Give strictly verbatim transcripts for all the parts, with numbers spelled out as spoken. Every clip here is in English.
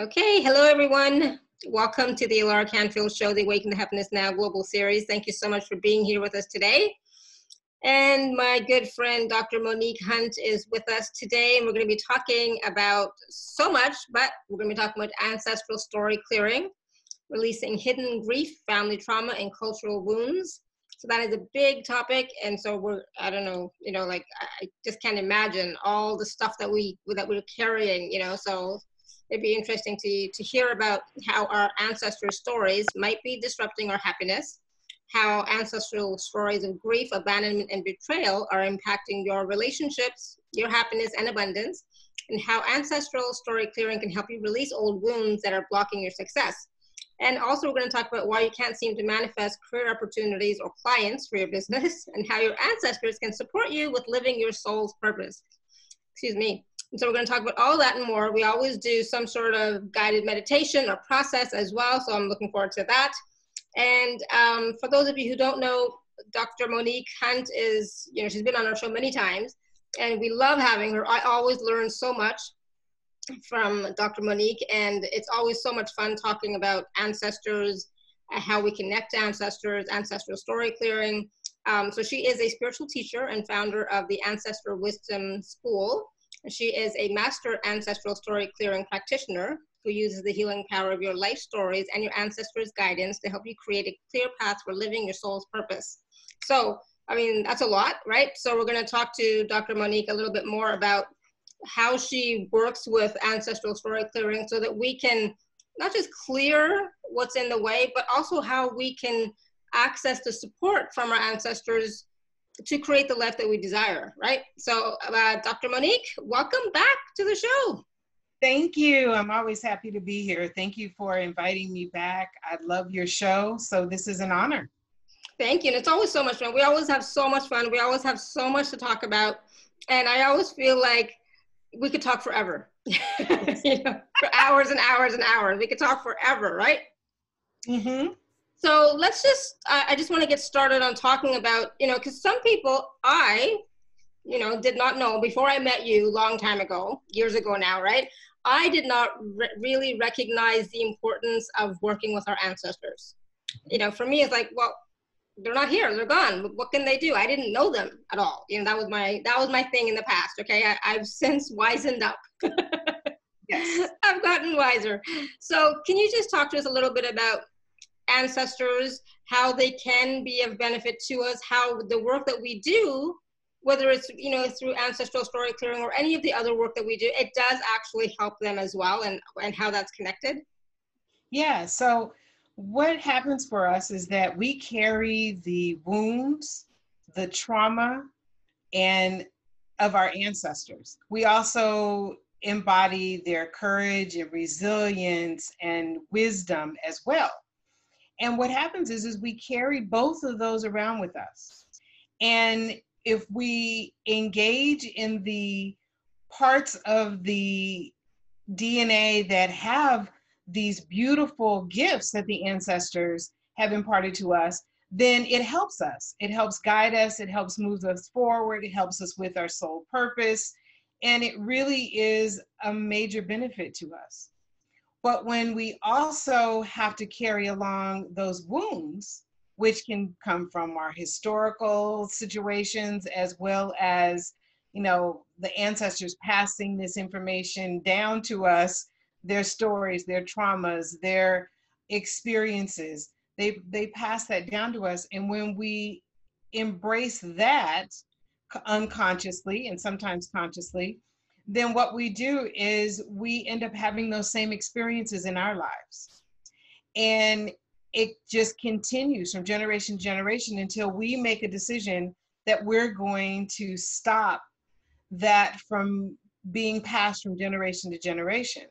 Okay, hello everyone. Welcome to the Laura Canfield Show, the Awaken to Happiness Now Global Series. Thank you so much for being here with us today. And my good friend, Doctor Monique Hunt is with us today, and we're gonna be talking about so much, but we're gonna be talking about ancestral story clearing, releasing hidden grief, family trauma, and cultural wounds. So that is a big topic. And so we're, I don't know, you know, like, I just can't imagine all the stuff that we, that we're carrying, you know, so it'd be interesting to, to hear about how our ancestor stories might be disrupting our happiness, how ancestral stories of grief, abandonment, and betrayal are impacting your relationships, your happiness, and abundance, and how ancestral story clearing can help you release old wounds that are blocking your success. And also we're going to talk about why you can't seem to manifest career opportunities or clients for your business, and how your ancestors can support you with living your soul's purpose. Excuse me. And so we're going to talk about all that and more. We always do some sort of guided meditation or process as well, so I'm looking forward to that. And um, for those of you who don't know, Doctor Monique Hunt is, you know, she's been on our show many times, and we love having her. I always learn so much from Doctor Monique, and it's always so much fun talking about ancestors, how we connect to ancestors, ancestral story clearing. Um, so she is a spiritual teacher and founder of the Ancestor Wisdom School. She is a master ancestral story clearing practitioner who uses the healing power of your life stories and your ancestors' guidance to help you create a clear path for living your soul's purpose. So, I mean, that's a lot, right? So we're going to talk to Doctor Monique a little bit more about how she works with ancestral story clearing so that we can not just clear what's in the way, but also how we can access the support from our ancestors to create the life that we desire, right? So uh, Doctor Monique, welcome back to the show. Thank you. I'm always happy to be here. Thank you for inviting me back. I love your show, so this is an honor. Thank you, and it's always so much fun. We always have so much fun. We always have so much to talk about, and I always feel like we could talk forever. You know, for hours and hours and hours. We could talk forever, right? Mm-hmm. So let's just, I just want to get started on talking about, you know, because some people I, you know, did not know before I met you long time ago, years ago now, right? I did not re really recognize the importance of working with our ancestors. You know, for me, it's like, well, they're not here, they're gone. What can they do? I didn't know them at all. You know, that was my, that was my thing in the past, okay? I, I've since wisened up. Yes. I've gotten wiser. So can you just talk to us a little bit about ancestors, how they can be of benefit to us, how the work that we do, whether it's, you know, through ancestral story clearing or any of the other work that we do, it does actually help them as well, and, and how that's connected? Yeah, so what happens for us is that we carry the wounds, the trauma, and of our ancestors. We also embody their courage and resilience and wisdom as well. And what happens is, is we carry both of those around with us. And if we engage in the parts of the D N A that have these beautiful gifts that the ancestors have imparted to us, then it helps us. It helps guide us. It helps move us forward. It helps us with our soul purpose. And it really is a major benefit to us. But when we also have to carry along those wounds, which can come from our historical situations, as well as, you know, the ancestors passing this information down to us, their stories, their traumas, their experiences, they, they pass that down to us. And when we embrace that unconsciously and sometimes consciously, then what we do is we end up having those same experiences in our lives. And it just continues from generation to generation until we make a decision that we're going to stop that from being passed from generation to generation.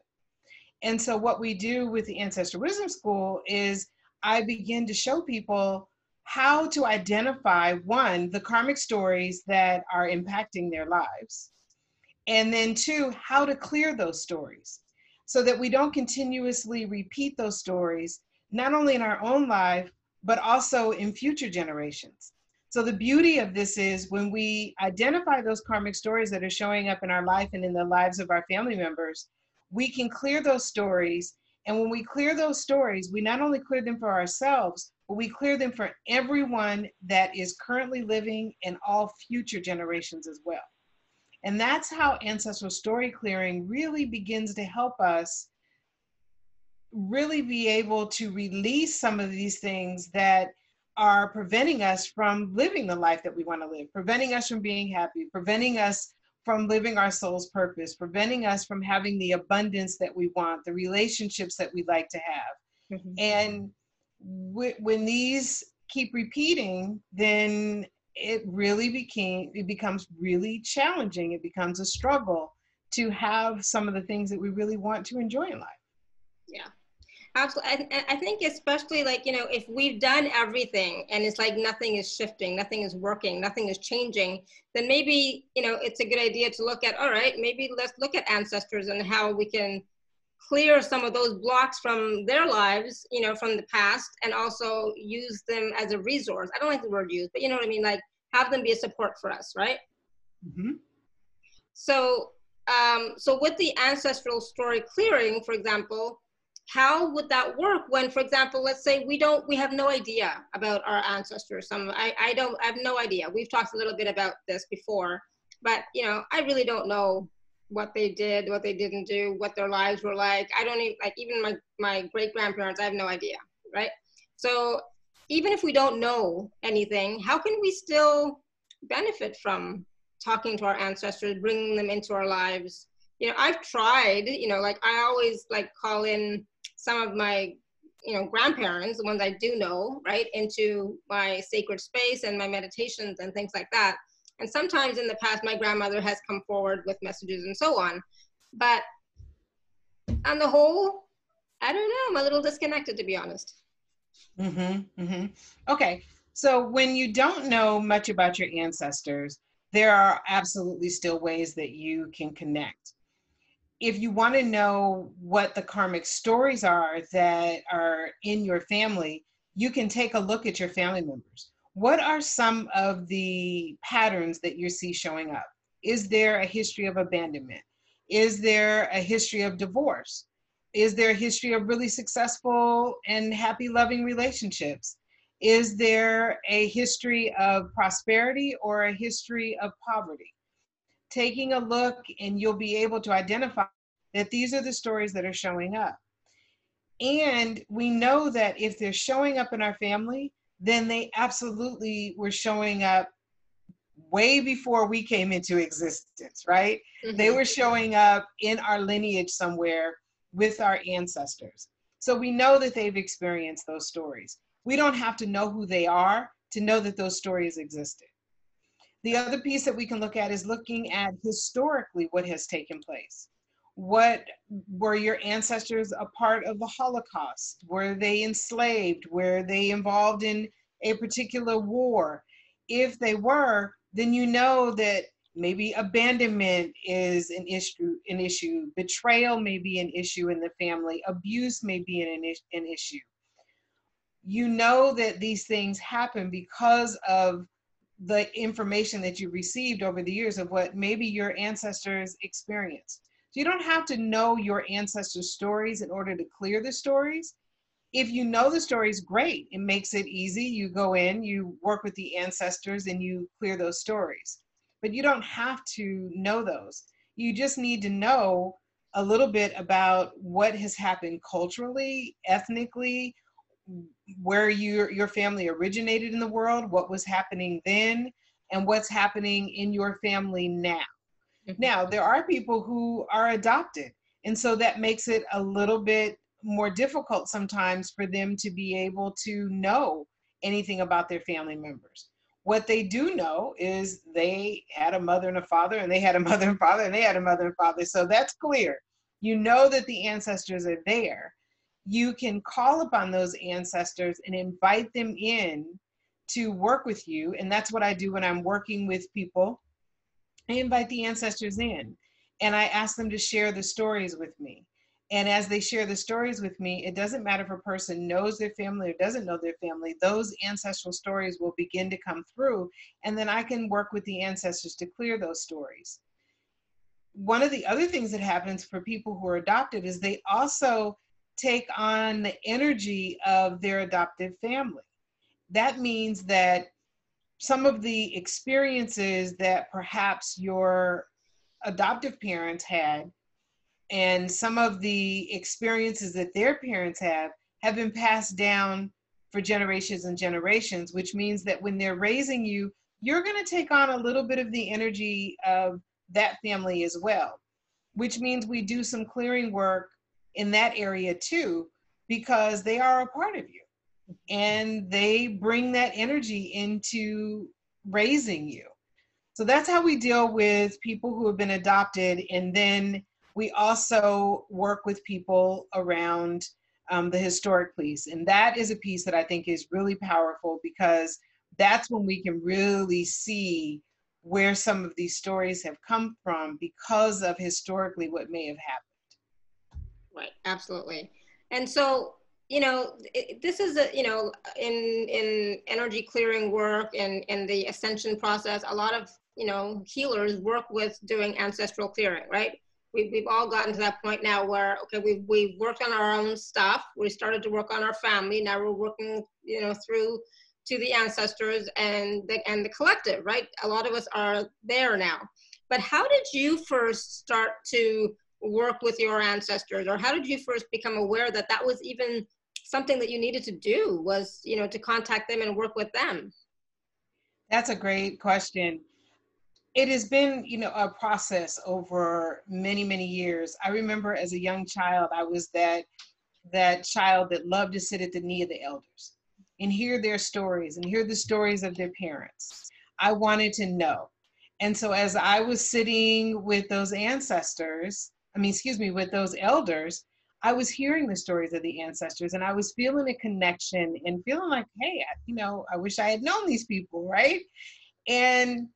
And so what we do with the Ancestor Wisdom School is I begin to show people how to identify, one, the karmic stories that are impacting their lives, and then two, how to clear those stories so that we don't continuously repeat those stories, not only in our own life, but also in future generations. So the beauty of this is when we identify those karmic stories that are showing up in our life and in the lives of our family members, we can clear those stories. And when we clear those stories, we not only clear them for ourselves, but we clear them for everyone that is currently living and all future generations as well. And that's how ancestral story clearing really begins to help us really be able to release some of these things that are preventing us from living the life that we want to live, preventing us from being happy, preventing us from living our soul's purpose, preventing us from having the abundance that we want, the relationships that we'd like to have. Mm-hmm. And w- when these keep repeating, then it really became, it becomes really challenging. It becomes a struggle to have some of the things that we really want to enjoy in life. Yeah. Absolutely. I, th- I think especially like, you know, if we've done everything and it's like nothing is shifting, nothing is working, nothing is changing, then maybe, you know, it's a good idea to look at, all right, maybe let's look at ancestors and how we can clear some of those blocks from their lives, you know, from the past, and also use them as a resource. I don't like the word use, but you know what I mean? Like have them be a support for us, right? Mm-hmm. So, um, so with the ancestral story clearing, for example, how would that work when, for example, let's say we don't, we have no idea about our ancestors. Some, I, I don't, I have no idea. We've talked a little bit about this before, but you know, I really don't know what they did, what they didn't do, what their lives were like. I don't even, like even my, my great grandparents, I have no idea, right? So even if we don't know anything, how can we still benefit from talking to our ancestors, bringing them into our lives? You know, I've tried, you know, like I always like call in some of my, you know, grandparents, the ones I do know, right, into my sacred space and my meditations and things like that. And sometimes in the past, my grandmother has come forward with messages and so on. But on the whole, I don't know, I'm a little disconnected, to be honest. Mm-hmm, mm-hmm. Okay, so when you don't know much about your ancestors, there are absolutely still ways that you can connect. If you want to know what the karmic stories are that are in your family, you can take a look at your family members. What are some of the patterns that you see showing up? Is there a history of abandonment? Is there a history of divorce? Is there a history of really successful and happy, loving relationships? Is there a history of prosperity or a history of poverty? Taking a look, and you'll be able to identify that these are the stories that are showing up. And we know that if they're showing up in our family, then they absolutely were showing up way before we came into existence, right? Mm-hmm. They were showing up in our lineage somewhere with our ancestors. So we know that they've experienced those stories. We don't have to know who they are to know that those stories existed. The other piece that we can look at is looking at historically what has taken place. What were your ancestors a part of the Holocaust? Were they enslaved? Were they involved in a particular war? If they were, then you know that maybe abandonment is an issue, an issue. Betrayal may be an issue in the family. Abuse may be an, an issue. You know that these things happen because of the information that you received over the years of what maybe your ancestors experienced. So you don't have to know your ancestors' stories in order to clear the stories. If you know the stories, great. It makes it easy. You go in, you work with the ancestors, and you clear those stories. But you don't have to know those. You just need to know a little bit about what has happened culturally, ethnically, where your your family originated in the world, what was happening then, and what's happening in your family now. Mm-hmm. Now, there are people who are adopted, and so that makes it a little bit more difficult sometimes for them to be able to know anything about their family members. What they do know is they had a mother and a father, and they had a mother and father, and they had a mother and father, so that's clear. You know that the ancestors are there. You can call upon those ancestors and invite them in to work with you. And that's what I do when I'm working with people. I invite the ancestors in and I ask them to share the stories with me. And as they share the stories with me, it doesn't matter if a person knows their family or doesn't know their family, those ancestral stories will begin to come through. And then I can work with the ancestors to clear those stories. one of the other things that happens for people who are adopted is they also take on the energy of their adoptive family. That means that some of the experiences that perhaps your adoptive parents had and some of the experiences that their parents have have been passed down for generations and generations, which means that when they're raising you, you're going to take on a little bit of the energy of that family as well, which means we do some clearing work in that area too, because they are a part of you and they bring that energy into raising you. So that's how we deal with people who have been adopted. And then we also work with people around um, the historic piece. And that is a piece that I think is really powerful, because that's when we can really see where some of these stories have come from because of historically what may have happened. Right, absolutely. And so, you know, it, this is, a, you know, in, in energy clearing work and in the ascension process, a lot of, you know, healers work with doing ancestral clearing, right? We, we've all gotten to that point now where, okay, we've, we've worked on our own stuff. We started to work on our family. Now we're working, you know, through to the ancestors and the, and the collective, right? A lot of us are there now. But how did you first start to work with your ancestors, or how did you first become aware that that was even something that you needed to do, was, you know, to contact them and work with them? That's a great question. It has been, you know, a process over many, many years. I remember as a young child, I was that, that child that loved to sit at the knee of the elders and hear their stories and hear the stories of their parents. I wanted to know. And so as I was sitting with those ancestors, I mean, excuse me, with those elders, I was hearing the stories of the ancestors and I was feeling a connection and feeling like, hey, you know, I wish I had known these people, right? And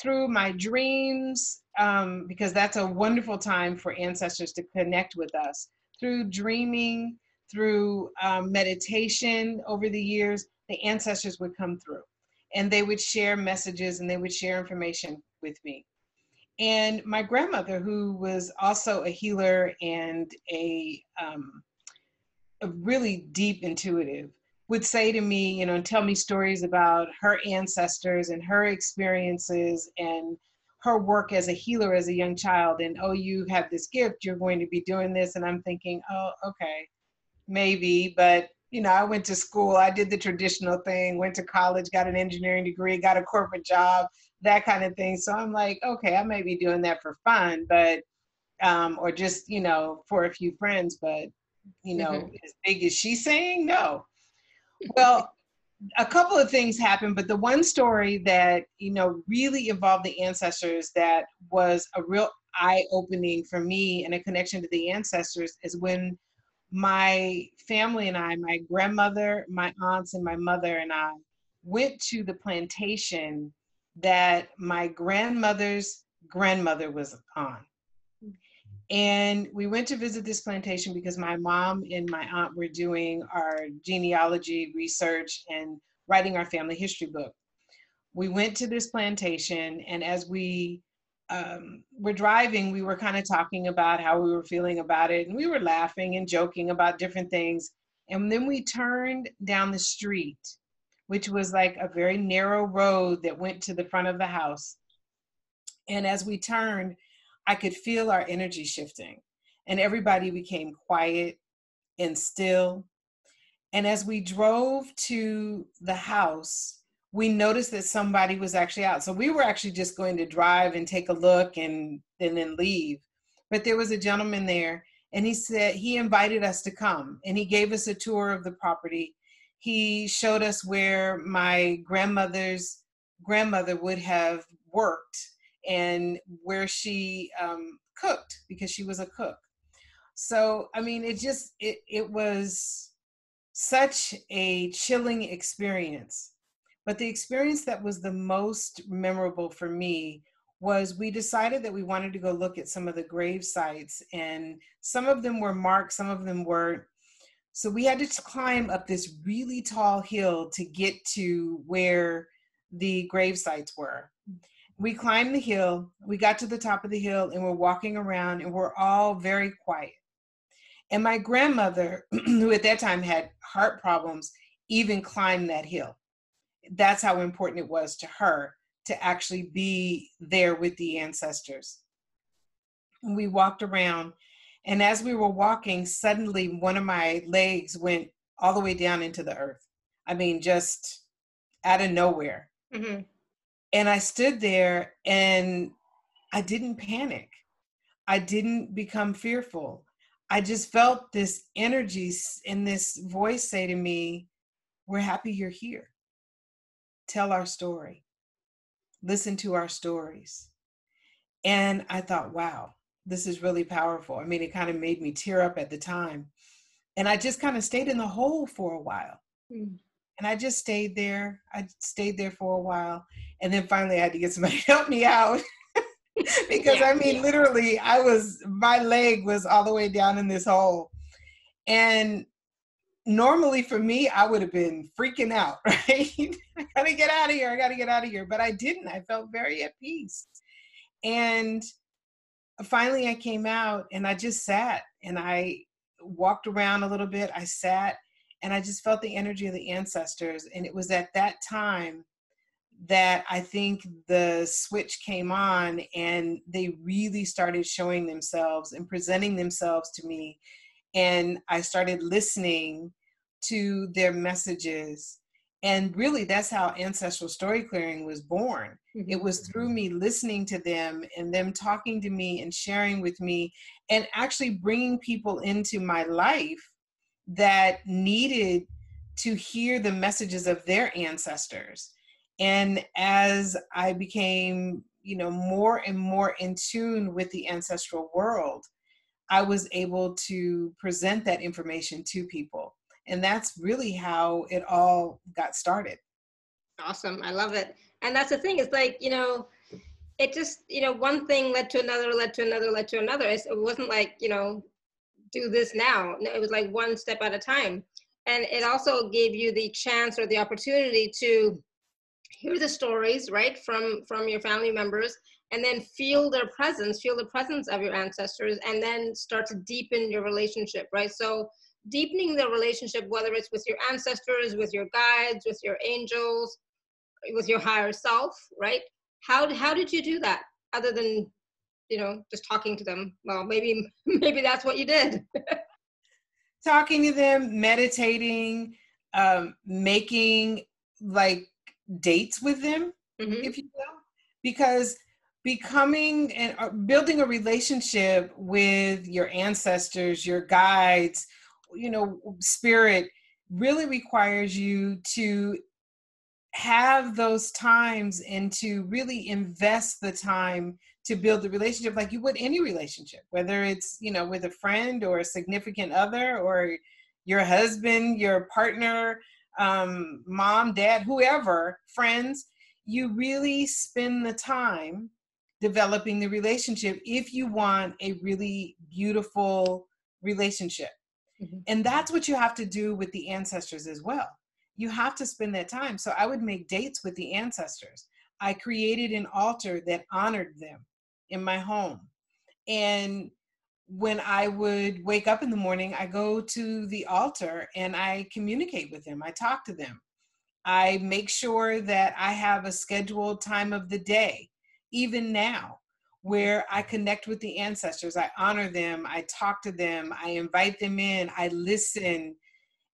through my dreams, um, because that's a wonderful time for ancestors to connect with us, through dreaming, through um, meditation over the years, the ancestors would come through and they would share messages and they would share information with me. And my grandmother, who was also a healer and a, um, a really deep intuitive, would say to me, you know, tell me stories about her ancestors and her experiences and her work as a healer as a young child. And, oh, you have this gift, you're going to be doing this. And I'm thinking, oh, okay, maybe, but, you know, I went to school, I did the traditional thing, went to college, got an engineering degree, got a corporate job, that kind of thing. So I'm like, okay, I may be doing that for fun, but, um, or just, you know, for a few friends, but, you know, mm-hmm. as big as she's saying, no. Well, a couple of things happened, but the one story that, you know, really involved the ancestors that was a real eye-opening for me and a connection to the ancestors is when my family and I, my grandmother, my aunts, and my mother and I went to the plantation that my grandmother's grandmother was on. And we went to visit this plantation because my mom and my aunt were doing our genealogy research and writing our family history book. We went to this plantation, and as we um, were driving, we were kind of talking about how we were feeling about it, and we were laughing and joking about different things. And then we turned down the street, which was like a very narrow road that went to the front of the house. And as we turned, I could feel our energy shifting, and everybody became quiet and still. And as we drove to the house, we noticed that somebody was actually out. So we were actually just going to drive and take a look and, and then leave. But there was a gentleman there, and he said, he invited us to come, and he gave us a tour of the property. He showed us where my grandmother's grandmother would have worked and where she um, cooked, because she was a cook. So, I mean, it just, it, it was such a chilling experience. But the experience that was the most memorable for me was we decided that we wanted to go look at some of the grave sites, and some of them were marked, some of them weren't. So we had to climb up this really tall hill to get to where the grave sites were. We climbed the hill, we got to the top of the hill, and we're walking around, and we're all very quiet. And my grandmother, who at that time had heart problems, even climbed that hill. That's how important it was to her to actually be there with the ancestors. And we walked around, and as we were walking, suddenly one of my legs went all the way down into the earth. I mean, just out of nowhere. Mm-hmm. And I stood there and I didn't panic. I didn't become fearful. I just felt this energy and this voice say to me, "We're happy you're here. Tell our story. Listen to our stories." And I thought, wow, this is really powerful. I mean, it kind of made me tear up at the time. And I just kind of stayed in the hole for a while. Mm. And I just stayed there. I stayed there for a while. And then finally I had to get somebody to help me out. Because yeah, I mean, yeah. literally, I was, my leg was all the way down in this hole. And normally for me, I would have been freaking out, right? I gotta get out of here. I gotta get out of here. But I didn't. I felt very at peace. And finally I came out and I just sat and I walked around a little bit. I sat and I just felt the energy of the ancestors. And it was at that time that I think the switch came on and they really started showing themselves and presenting themselves to me. And I started listening to their messages. And really, that's how Ancestral Story Clearing was born. Mm-hmm. It was through me listening to them and them talking to me and sharing with me and actually bringing people into my life that needed to hear the messages of their ancestors. And as I became, you know, more and more in tune with the ancestral world, I was able to present that information to people. And that's really how it all got started. Awesome. I love it. And that's the thing. It's like, you know, it just, you know, one thing led to another, led to another, led to another. It wasn't like, you know, do this now. No, it was like one step at a time. And it also gave you the chance or the opportunity to hear the stories, right, from, from your family members, and then feel their presence, feel the presence of your ancestors, and then start to deepen your relationship, right? So deepening the relationship, whether it's with your ancestors, with your guides, with your angels, with your higher self, right? How how did you do that? Other than, you know, just talking to them. Well, maybe maybe that's what you did. Talking to them, meditating, um, making like dates with them, mm-hmm. if you will, because becoming and uh, building a relationship with your ancestors, your guides, you know, spirit really requires you to have those times and to really invest the time to build the relationship like you would any relationship, whether it's, you know, with a friend or a significant other or your husband, your partner, um, mom, dad, whoever, friends. You really spend the time developing the relationship if you want a really beautiful relationship. Mm-hmm. And that's what you have to do with the ancestors as well. You have to spend that time. So I would make dates with the ancestors. I created an altar that honored them in my home. And when I would wake up in the morning, I go to the altar and I communicate with them. I talk to them. I make sure that I have a scheduled time of the day, even now, where I connect with the ancestors. I honor them. I talk to them. I invite them in. I listen.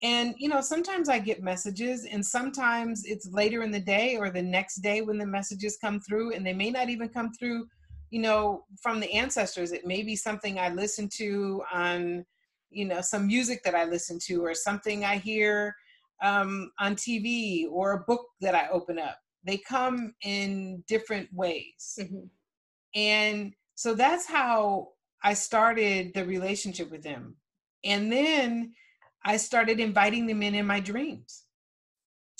And, you know, sometimes I get messages and sometimes it's later in the day or the next day when the messages come through, and they may not even come through, you know, from the ancestors. It may be something I listen to on, you know, some music that I listen to or something I hear Um, on T V or a book that I open up. They come in different ways. Mm-hmm. And so that's how I started the relationship with them. And then I started inviting them in in my dreams.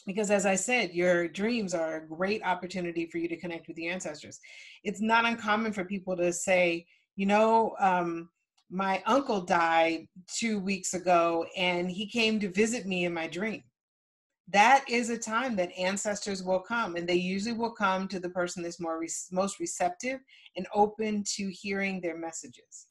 Because as I said, your dreams are a great opportunity for you to connect with the ancestors. It's not uncommon for people to say, you know, um, my uncle died two weeks ago and he came to visit me in my dream. that is a time that ancestors will come, and they usually will come to the person that's more re- most receptive and open to hearing their messages.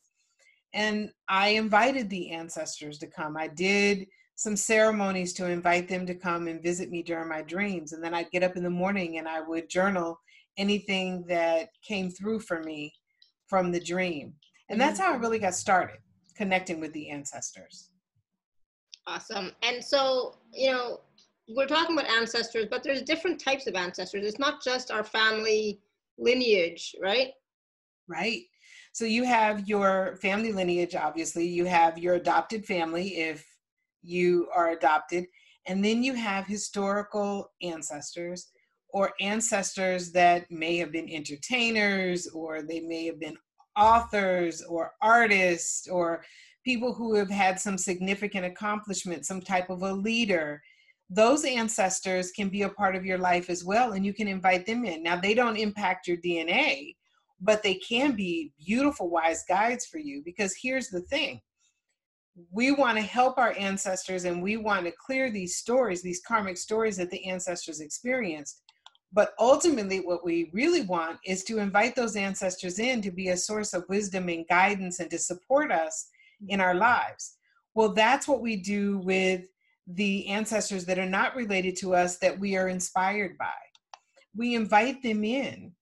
And I invited the ancestors to come. I did some ceremonies to invite them to come and visit me during my dreams. And then I'd get up in the morning and I would journal anything that came through for me from the dream. And that's how I really got started, connecting with the ancestors. Awesome. And so, you know, we're talking about ancestors, but there's different types of ancestors. It's not just our family lineage, right? Right. So you have your family lineage, obviously. You have your adopted family, if you are adopted. And then you have historical ancestors, or ancestors that may have been entertainers, or they may have been authors or artists, or people who have had some significant accomplishment, some type of a leader. Those ancestors can be a part of your life as well, and you can invite them in. Now, they don't impact your D N A, but they can be beautiful, wise guides for you, because here's the thing. We want to help our ancestors, and we want to clear these stories, these karmic stories that the ancestors experienced. But ultimately, what we really want is to invite those ancestors in to be a source of wisdom and guidance and to support us in our lives. Well, that's what we do with the ancestors that are not related to us, that we are inspired by. We invite them in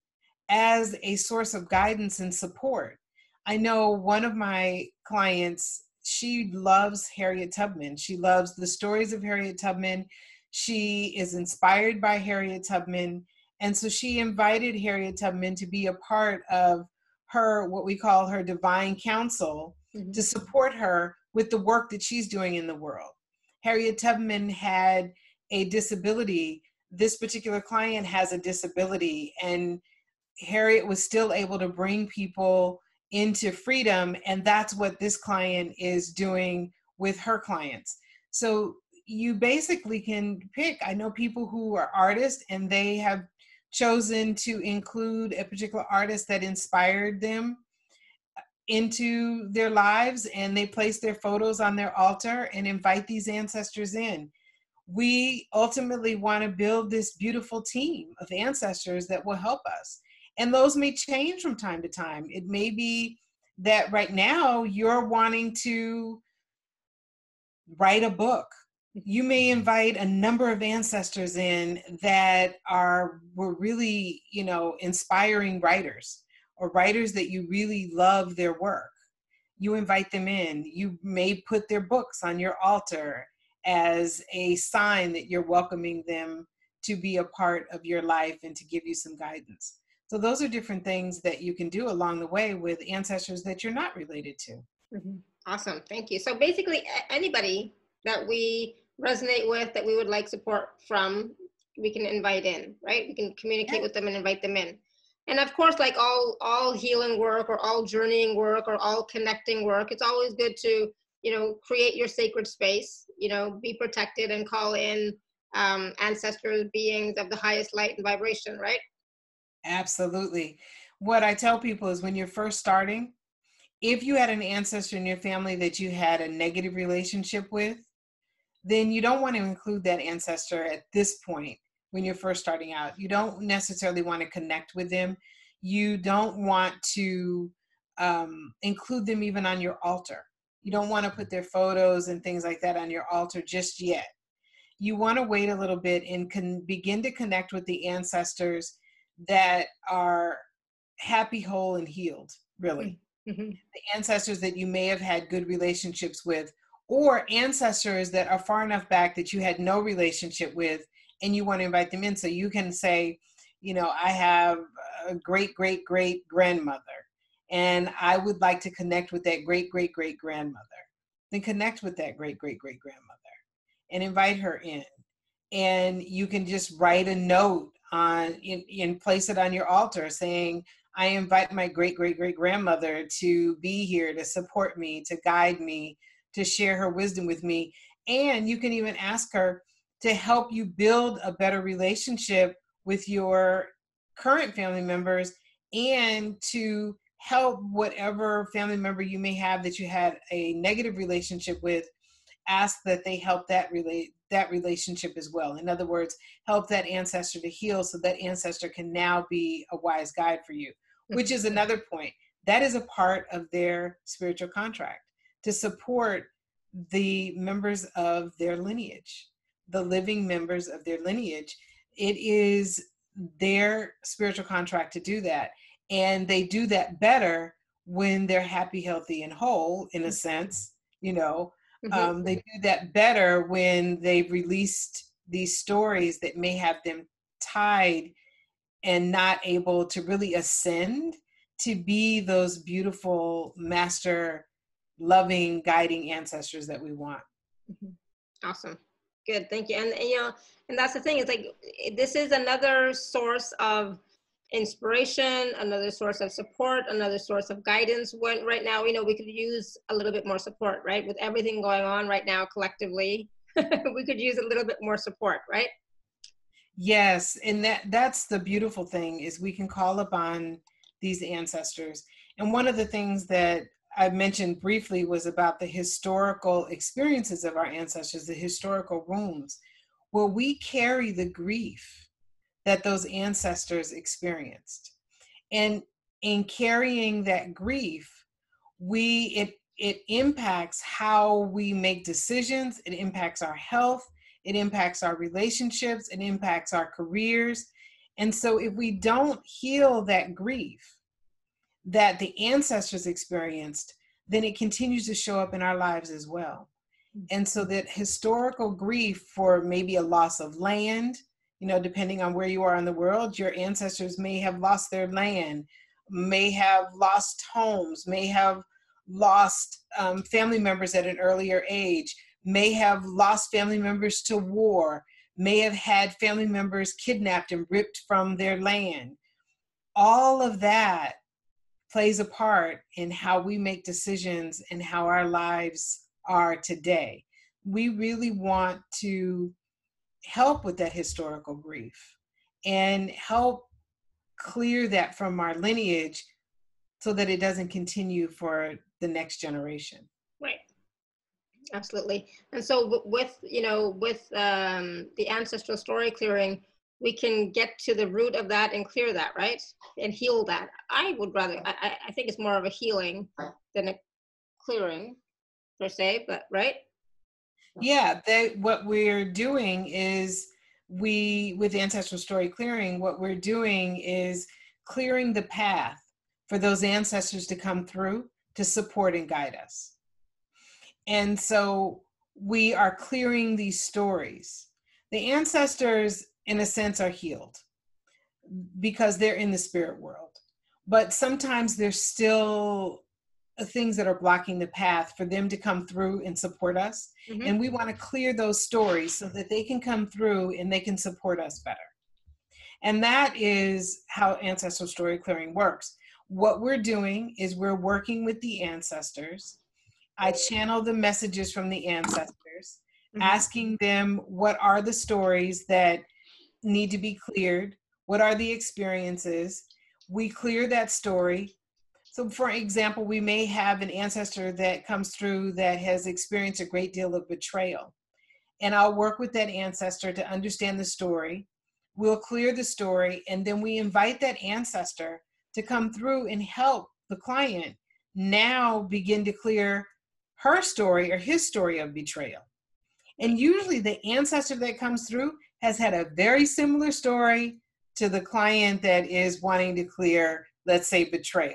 as a source of guidance and support. I know one of my clients, she loves Harriet Tubman. She loves the stories of Harriet Tubman. She is inspired by Harriet Tubman. And so she invited Harriet Tubman to be a part of her, what we call her divine council, mm-hmm. to support her with the work that she's doing in the world. Harriet Tubman had a disability. This particular client has a disability, and Harriet was still able to bring people into freedom. And that's what this client is doing with her clients. So you basically can pick. I know people who are artists, and they have chosen to include a particular artist that inspired them into their lives, and they place their photos on their altar and invite these ancestors in. We ultimately want to build this beautiful team of ancestors that will help us. And those may change from time to time. It may be that right now you're wanting to write a book. You may invite a number of ancestors in that are were really, you know, inspiring writers, or writers that you really love their work. You invite them in. You may put their books on your altar as a sign that you're welcoming them to be a part of your life and to give you some guidance. So those are different things that you can do along the way with ancestors that you're not related to. Mm-hmm. Awesome, thank you. So basically anybody that we resonate with, that we would like support from, we can invite in, right? We can communicate yeah. with them and invite them in. And of course, like all, all healing work or all journeying work or all connecting work, it's always good to, you know, create your sacred space, you know, be protected, and call in um, ancestors, beings of the highest light and vibration, right? Absolutely. What I tell people is, when you're first starting, if you had an ancestor in your family that you had a negative relationship with, then you don't want to include that ancestor at this point. When you're first starting out, you don't necessarily want to connect with them. You don't want to um, include them even on your altar. You don't want to put their photos and things like that on your altar just yet. You want to wait a little bit and can begin to connect with the ancestors that are happy, whole, and healed, really. Mm-hmm. The ancestors that you may have had good relationships with, or ancestors that are far enough back that you had no relationship with, and you want to invite them in. So you can say, you know, I have a great, great, great grandmother, and I would like to connect with that great, great, great grandmother. Then connect with that great, great, great grandmother and invite her in. And you can just write a note on in, and place it on your altar saying, I invite my great, great, great grandmother to be here to support me, to guide me, to share her wisdom with me. And you can even ask her to help you build a better relationship with your current family members, and to help whatever family member you may have that you had a negative relationship with ask that they help that relate that relationship as well. In other words, help that ancestor to heal so that ancestor can now be a wise guide for you, which is another point. That is a part of their spiritual contract, to support the members of their lineage, the living members of their lineage. It is their spiritual contract to do that. And they do that better when they're happy, healthy, and whole, in a sense, you know. Um, they do that better when they've released these stories that may have them tied and not able to really ascend to be those beautiful, master, loving, guiding ancestors that we want. Awesome. Good. Thank you. And, and you know, and that's the thing, it's like, this is another source of inspiration, another source of support, another source of guidance. When right now, you know, we could use a little bit more support, right? With everything going on right now, collectively, we could use a little bit more support, right? Yes. And that, that's the beautiful thing, is we can call upon these ancestors. And one of the things that I mentioned briefly was about the historical experiences of our ancestors, the historical wounds, where we carry the grief that those ancestors experienced. And in carrying that grief, we it it impacts how we make decisions, it impacts our health, it impacts our relationships, it impacts our careers. And so if we don't heal that grief that the ancestors experienced, then it continues to show up in our lives as well. And so that historical grief for maybe a loss of land, you know, depending on where you are in the world, your ancestors may have lost their land, may have lost homes, may have lost um, family members at an earlier age, may have lost family members to war, may have had family members kidnapped and ripped from their land. All of that plays a part in how we make decisions and how our lives are today. We really want to help with that historical grief and help clear that from our lineage so that it doesn't continue for the next generation. Right. Absolutely. And so with, you know, with um, the ancestral story clearing, we can get to the root of that and clear that, right? And heal that. I would rather, I, I think it's more of a healing than a clearing per se, but right? Yeah, that what we're doing is we, with Ancestral Story Clearing, what we're doing is clearing the path for those ancestors to come through to support and guide us. And so we are clearing these stories. The ancestors, in a sense, are healed because they're in the spirit world. But sometimes there's still things that are blocking the path for them to come through and support us. Mm-hmm. And we want to clear those stories so that they can come through and they can support us better. And that is how Ancestral Story Clearing works. What we're doing is we're working with the ancestors. I channel the messages from the ancestors, mm-hmm. asking them, what are the stories that need to be cleared? What are the experiences? We clear that story. So for example, we may have an ancestor that comes through that has experienced a great deal of betrayal. And I'll work with that ancestor to understand the story. We'll clear the story, and then we invite that ancestor to come through and help the client now begin to clear her story or his story of betrayal. And usually the ancestor that comes through has had a very similar story to the client that is wanting to clear, let's say, betrayal.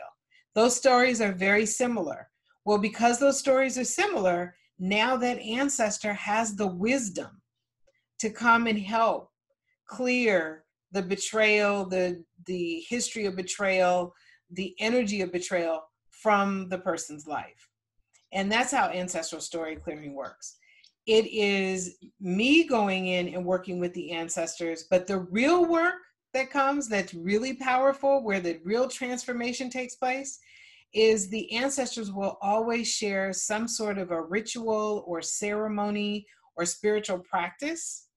Those stories are very similar. Well, because those stories are similar, now that ancestor has the wisdom to come and help clear the betrayal, the, the history of betrayal, the energy of betrayal from the person's life. And that's how Ancestral Story Clearing works. It is me going in and working with the ancestors, but the real work that comes, that's really powerful, where the real transformation takes place, is the ancestors will always share some sort of a ritual or ceremony or spiritual practice.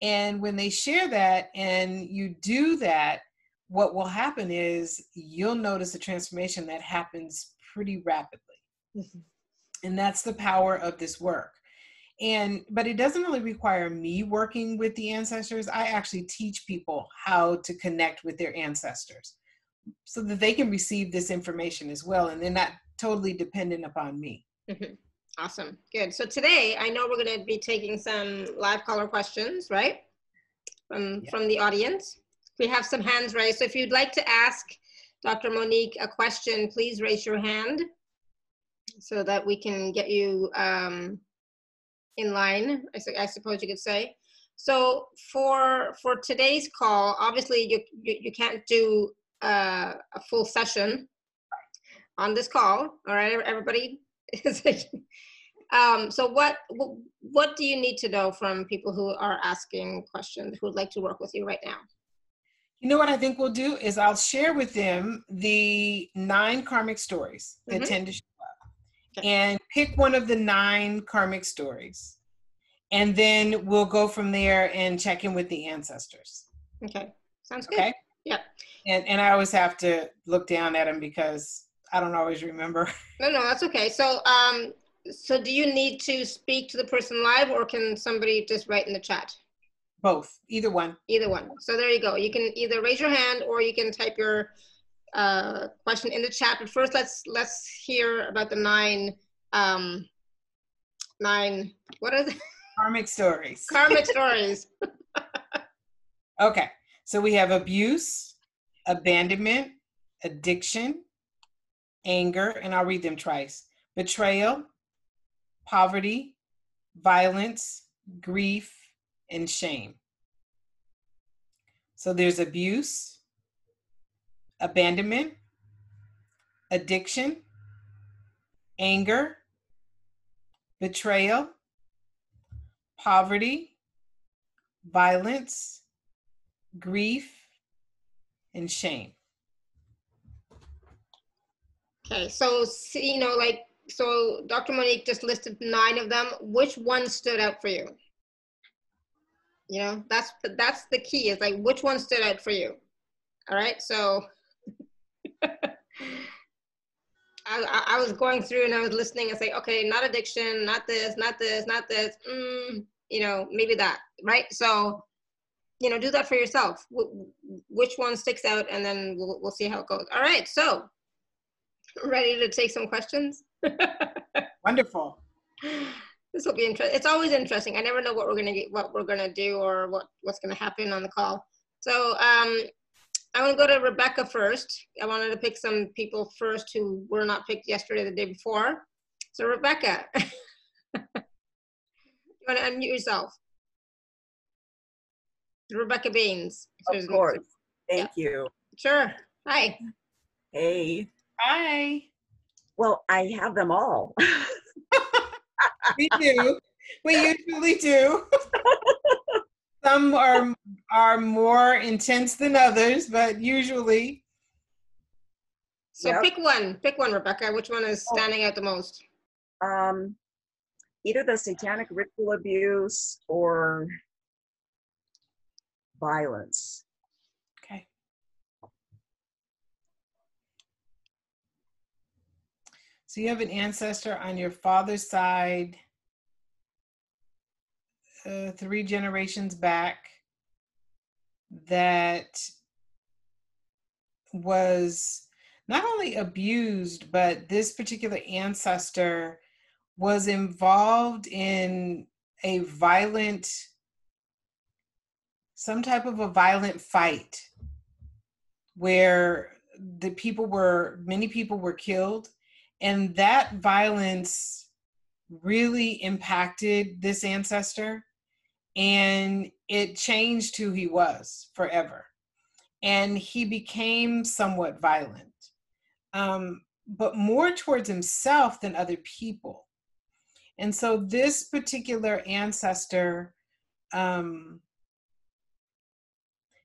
And when they share that and you do that, what will happen is you'll notice a transformation that happens pretty rapidly. Mm-hmm. And that's the power of this work. And, but it doesn't really require me working with the ancestors. I actually teach people how to connect with their ancestors so that they can receive this information as well. And they're not totally dependent upon me. Mm-hmm. Awesome. Good. So today, I know we're going to be taking some live caller questions, right? From, yeah. from the audience. We have some hands raised. So if you'd like to ask Doctor Monique a question, please raise your hand so that we can get you um, in line, I, su- I suppose you could say. So for for today's call, obviously you, you, you can't do uh, a full session on this call, all right, everybody? um, so what what do you need to know from people who are asking questions, who would like to work with you right now? You know what I think we'll do is I'll share with them the nine karmic stories that mm-hmm. tend to show up. Okay. And pick one of the nine karmic stories. And then we'll go from there and check in with the ancestors. Okay. Sounds okay? good. Yeah. And, and I always have to look down at them because I don't always remember. No, no, that's okay. So, um, so do you need to speak to the person live, or can somebody just write in the chat? Both, either one. Either one. So there you go. You can either raise your hand or you can type your uh, question in the chat. But first, let's let's hear about the nine um, nine. What are they? Karmic stories. Karmic stories. Okay. So we have abuse, abandonment, addiction, anger, and I'll read them twice. Betrayal, poverty, violence, grief, and shame. So there's abuse, abandonment, addiction, anger, betrayal, poverty, violence, grief, and shame. Okay, so, you know, like, so Doctor Monique just listed nine of them. Which one stood out for you? You know, that's that's the key, is like, which one stood out for you? All right, so I, I was going through and I was listening and say, okay, not addiction, not this, not this, not this, mm, you know, maybe that, right? So, you know, do that for yourself. W- which one sticks out, and then we'll, we'll see how it goes. All right, so ready to take some questions? Wonderful. This will be interesting. It's always interesting. I never know what we're gonna get, what we're gonna do, or what, what's gonna happen on the call. So um, I want to go to Rebecca first. I wanted to pick some people first who were not picked yesterday, the day before. So Rebecca, you want to unmute yourself? Rebecca Baines. Of course. Thank yeah. you. Sure. Hi. Hey. Hi. Well, I have them all. We do. We usually do. Some are are more intense than others, but usually. So yep. pick one. Pick one, Rebecca. Which one is standing out the most? Um, either the satanic ritual abuse or violence. Okay. So you have an ancestor on your father's side, Uh, three generations back, that was not only abused, but this particular ancestor was involved in a violent, some type of a violent fight where the people were, many people were killed, and that violence really impacted this ancestor. And it changed who he was forever. And he became somewhat violent, um, but more towards himself than other people. And so this particular ancestor um,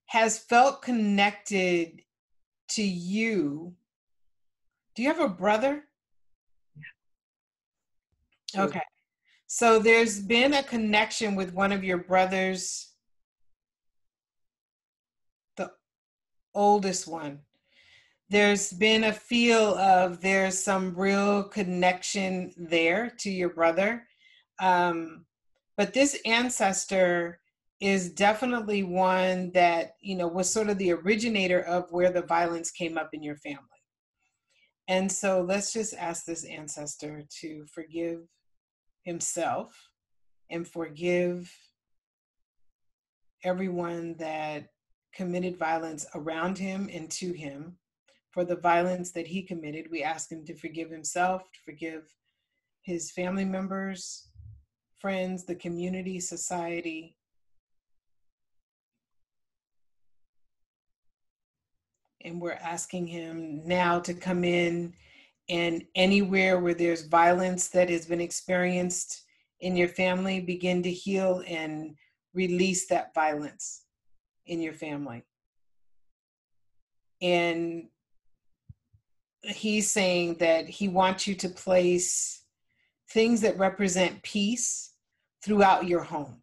has felt connected to you. Do you have a brother? Yeah. Okay. So there's been a connection with one of your brothers, the oldest one. There's been a feel of there's some real connection there to your brother. Um, But this ancestor is definitely one that, you know, was sort of the originator of where the violence came up in your family. And so let's just ask this ancestor to forgive himself and forgive everyone that committed violence around him and to him for the violence that he committed. We ask him to forgive himself, to forgive his family members, friends, the community, society. And we're asking him now to come in, and anywhere where there's violence that has been experienced in your family, begin to heal and release that violence in your family. And he's saying that he wants you to place things that represent peace throughout your home.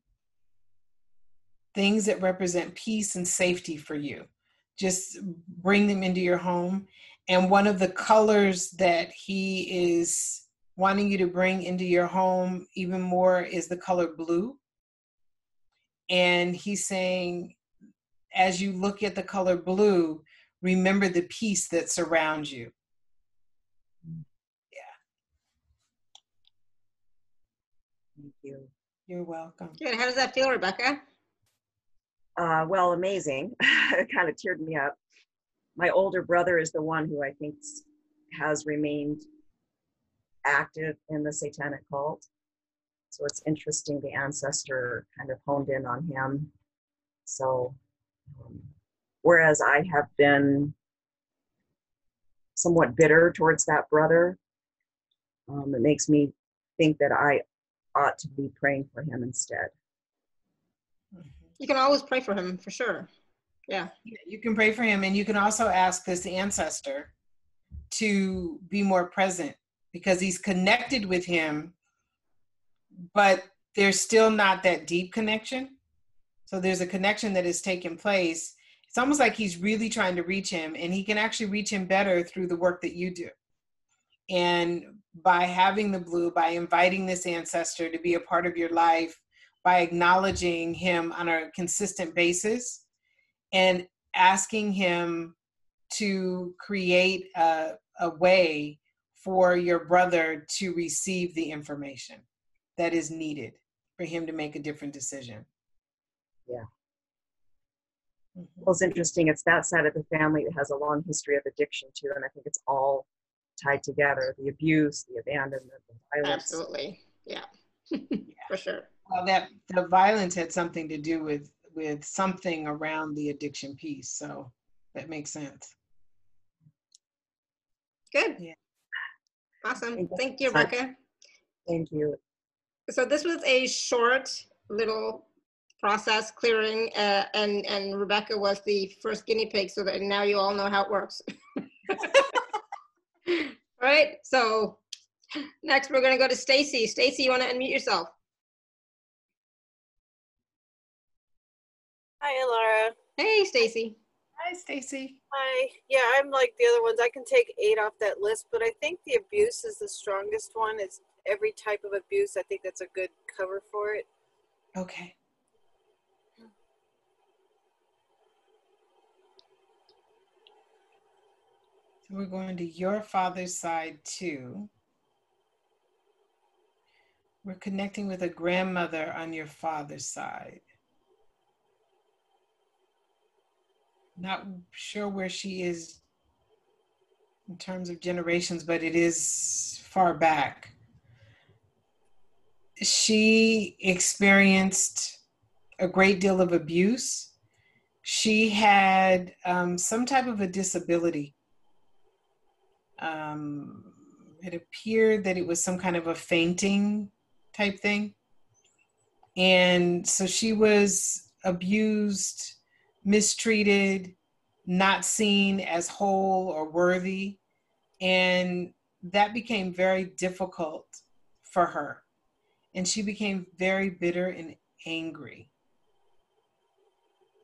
Things that represent peace and safety for you. Just bring them into your home. And one of the colors that he is wanting you to bring into your home even more is the color blue. And he's saying, as you look at the color blue, remember the peace that surrounds you. Yeah. Thank you. You're welcome. Good. How does that feel, Rebecca? Uh, well, amazing. It kind of teared me up. My older brother is the one who I think has remained active in the satanic cult. So it's interesting, the ancestor kind of honed in on him. So, um, whereas I have been somewhat bitter towards that brother, um, it makes me think that I ought to be praying for him instead. You can always pray for him, for sure. Yeah. You can pray for him, and you can also ask this ancestor to be more present, because he's connected with him, but there's still not that deep connection. So there's a connection that has taken place. It's almost like he's really trying to reach him, and he can actually reach him better through the work that you do. And by having the blue, by inviting this ancestor to be a part of your life, by acknowledging him on a consistent basis and asking him to create a, a way for your brother to receive the information that is needed for him to make a different decision. Yeah. Well, it's interesting. It's that side of the family that has a long history of addiction too, and I think it's all tied together, the abuse, the abandonment, the violence. Absolutely. Yeah. Yeah. For sure. Well, that the violence had something to do with, with something around the addiction piece. So that makes sense. Good. Yeah. Awesome. Thank you, Rebecca. Thank you. So this was a short little process clearing, uh, and, and Rebecca was the first guinea pig, so that now you all know how it works. All right. So next we're going to go to Stacy. Stacy, you want to unmute yourself? Hi, Laura. Hey, Stacy. Hi, Stacy. Hi. Yeah, I'm like the other ones. I can take eight off that list, but I think the abuse is the strongest one. It's every type of abuse. I think that's a good cover for it. Okay. So we're going to your father's side too. We're connecting with a grandmother on your father's side. Not sure where she is in terms of generations, but it is far back. She experienced a great deal of abuse. She had um, some type of a disability. Um, it appeared that it was some kind of a fainting type thing. And so she was abused, mistreated, not seen as whole or worthy. And that became very difficult for her. And she became very bitter and angry.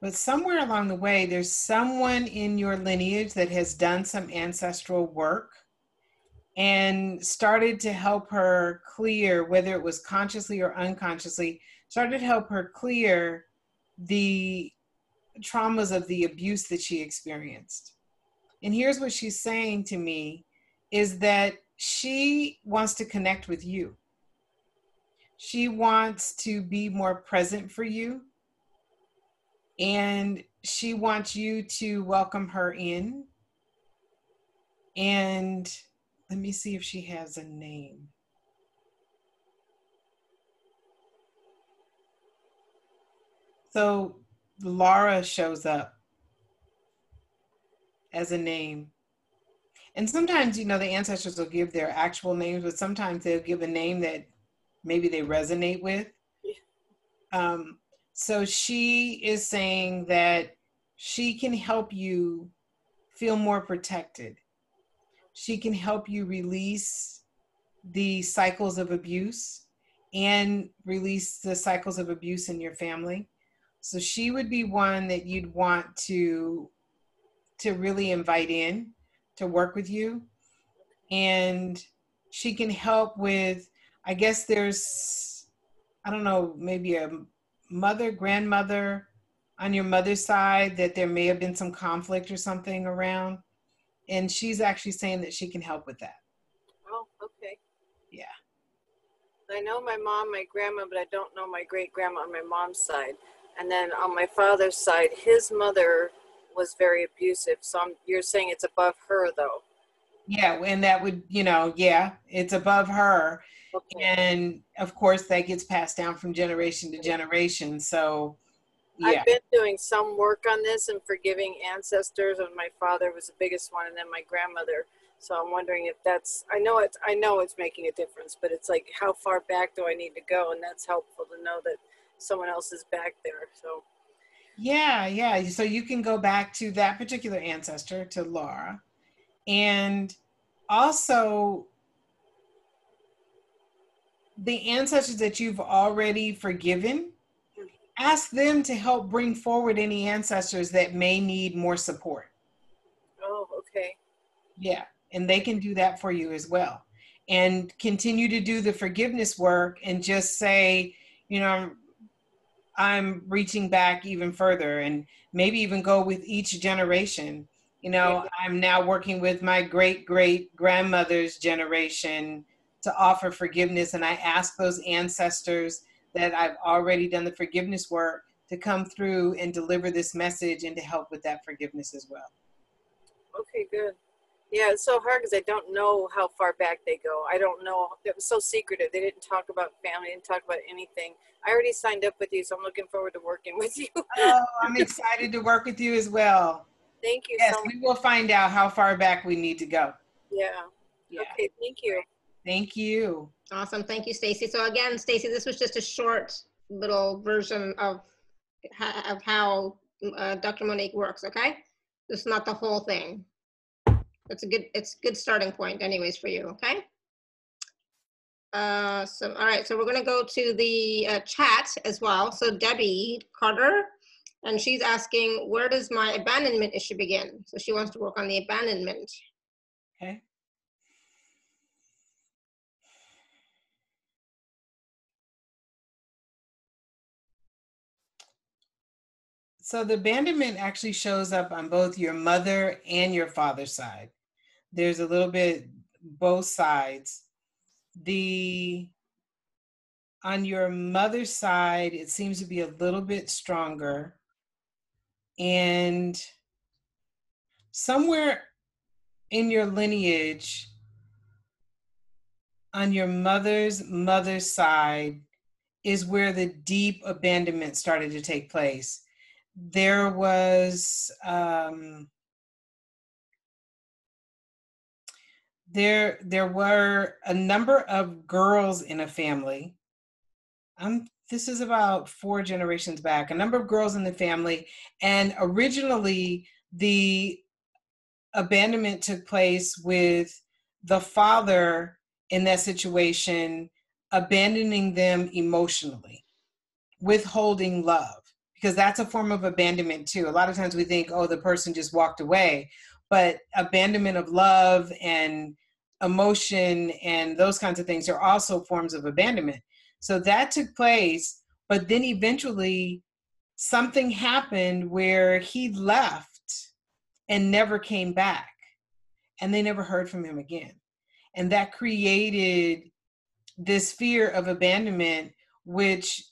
But somewhere along the way, there's someone in your lineage that has done some ancestral work and started to help her clear, whether it was consciously or unconsciously, started to help her clear the traumas of the abuse that she experienced. And here's what she's saying to me is that she wants to connect with you. She wants to be more present for you. And she wants you to welcome her in. And let me see if she has a name. So Laura shows up as a name. And sometimes, you know, the ancestors will give their actual names, but sometimes they'll give a name that maybe they resonate with. Yeah. Um, so she is saying that she can help you feel more protected. She can help you release the cycles of abuse and release the cycles of abuse in your family. So she would be one that you'd want to, to really invite in to work with you. And she can help with, I guess there's, I don't know, maybe a mother, grandmother on your mother's side that there may have been some conflict or something around. And she's actually saying that she can help with that. Oh, okay. Yeah. I know my mom, my grandma, but I don't know my great grandma on my mom's side. And then on my father's side, his mother was very abusive. So I'm, you're saying it's above her, though. Yeah, and that would, you know, yeah, it's above her. Okay. And, of course, that gets passed down from generation to generation. So, yeah. I've been doing some work on this and forgiving ancestors. And my father was the biggest one, and then my grandmother. So I'm wondering if that's, I know it's, I know it's making a difference, but it's like, how far back do I need to go? And that's helpful to know that someone else is back there. So yeah, yeah. So you can go back to that particular ancestor, to Laura. And also the ancestors that you've already forgiven, ask them to help bring forward any ancestors that may need more support. Oh, okay. Yeah. And they can do that for you as well. And continue to do the forgiveness work and just say, you know, I'm reaching back even further, and maybe even go with each generation. You know, I'm now working with my great great grandmother's generation to offer forgiveness. And I ask those ancestors that I've already done the forgiveness work to come through and deliver this message and to help with that forgiveness as well. Okay, good. Yeah, it's so hard because I don't know how far back they go. I don't know. It was so secretive. They didn't talk about family, didn't talk about anything. I already signed up with you, so I'm looking forward to working with you. Oh, I'm excited to work with you as well. Thank you. Yes, so much. We will find out how far back we need to go. Yeah. Yeah. Okay, thank you. Thank you. Awesome. Thank you, Stacy. So again, Stacy, this was just a short little version of, of how uh, Doctor Monique works, okay? It's not the whole thing. That's a good, it's a good starting point anyways for you, okay? Uh, so, all right, so we're gonna go to the uh, chat as well. So Debbie Carter, and she's asking, where does my abandonment issue begin? So she wants to work on the abandonment. Okay. So the abandonment actually shows up on both your mother and your father's side. There's a little bit both sides. The, on your mother's side, it seems to be a little bit stronger. And somewhere in your lineage, on your mother's mother's side, is where the deep abandonment started to take place. There was, um, there, there were a number of girls in a family. I'm, this is about four generations back, a number of girls in the family. And originally the abandonment took place with the father in that situation, abandoning them emotionally, withholding love. Because that's a form of abandonment too. A lot of times we think, oh, the person just walked away, but abandonment of love and emotion, and those kinds of things are also forms of abandonment. So that took place, but then eventually something happened where he left and never came back, and they never heard from him again. And that created this fear of abandonment, which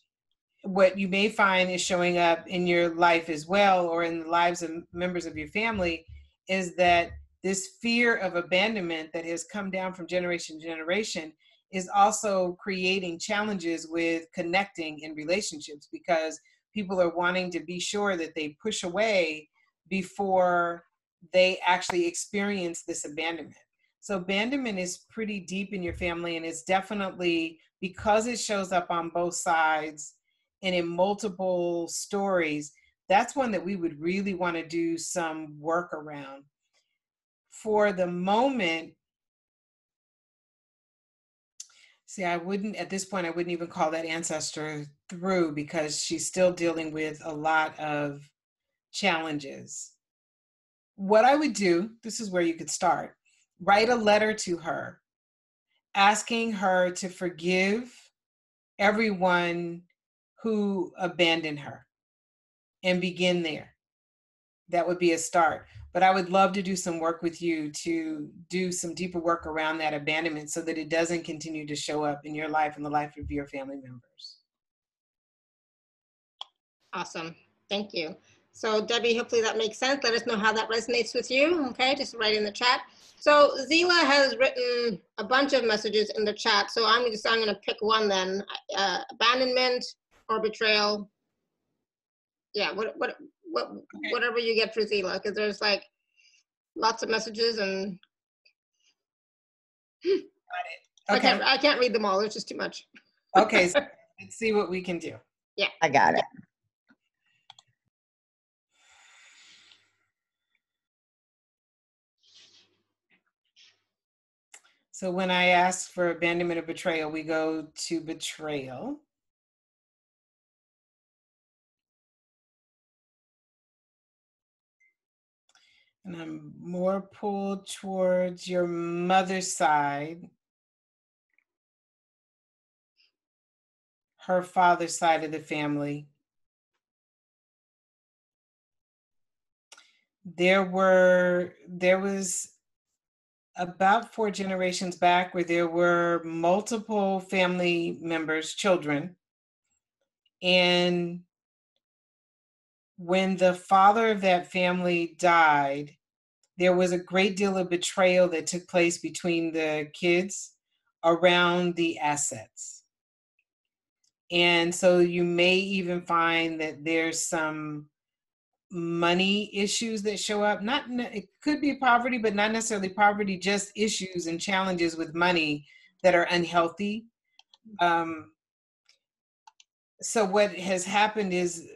what you may find is showing up in your life as well, or in the lives of members of your family, is that this fear of abandonment that has come down from generation to generation is also creating challenges with connecting in relationships, because people are wanting to be sure that they push away before they actually experience this abandonment. So abandonment is pretty deep in your family, and it's definitely, because it shows up on both sides and in multiple stories, that's one that we would really want to do some work around. For the moment, see, I wouldn't, at this point, I wouldn't even call that ancestor through, because she's still dealing with a lot of challenges. What I would do, this is where you could start, write a letter to her, asking her to forgive everyone who abandoned her, and begin there. That would be a start. But I would love to do some work with you to do some deeper work around that abandonment, so that it doesn't continue to show up in your life and the life of your family members. Awesome. Thank you. So Debbie, hopefully that makes sense. Let us know how that resonates with you. Okay, just write in the chat. So Zila has written a bunch of messages in the chat. So I'm just, I'm going to pick one then. Uh, abandonment or betrayal. Yeah, what, what, what, okay. Whatever you get for Zila, because there's like lots of messages and Got it. Okay. I, can't, I can't read them all. It's just too much. Okay, so let's see what we can do. Yeah. I got it. Yeah. So when I ask for abandonment or betrayal, we go to betrayal. And I'm more pulled towards your mother's side, her father's side of the family. There were, there was about four generations back where there were multiple family members, children, and when the father of that family died, there was a great deal of betrayal that took place between the kids around the assets. And so you may even find that there's some money issues that show up. Not, it could be poverty, but not necessarily poverty, just issues and challenges with money that are unhealthy. Um, so what has happened is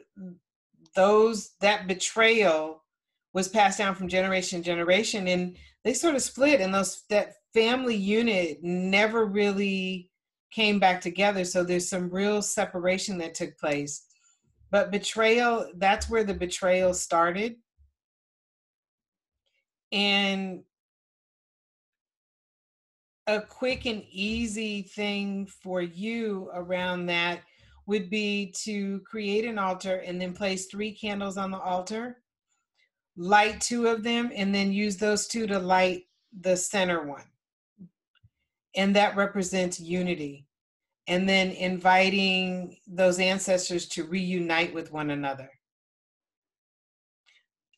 those, that betrayal was passed down from generation to generation, and they sort of split, and those, that family unit never really came back together. So there's some real separation that took place. But betrayal, that's where the betrayal started. And a quick and easy thing for you around that would be to create an altar and then place three candles on the altar, light two of them, and then use those two to light the center one. And that represents unity. And then inviting those ancestors to reunite with one another.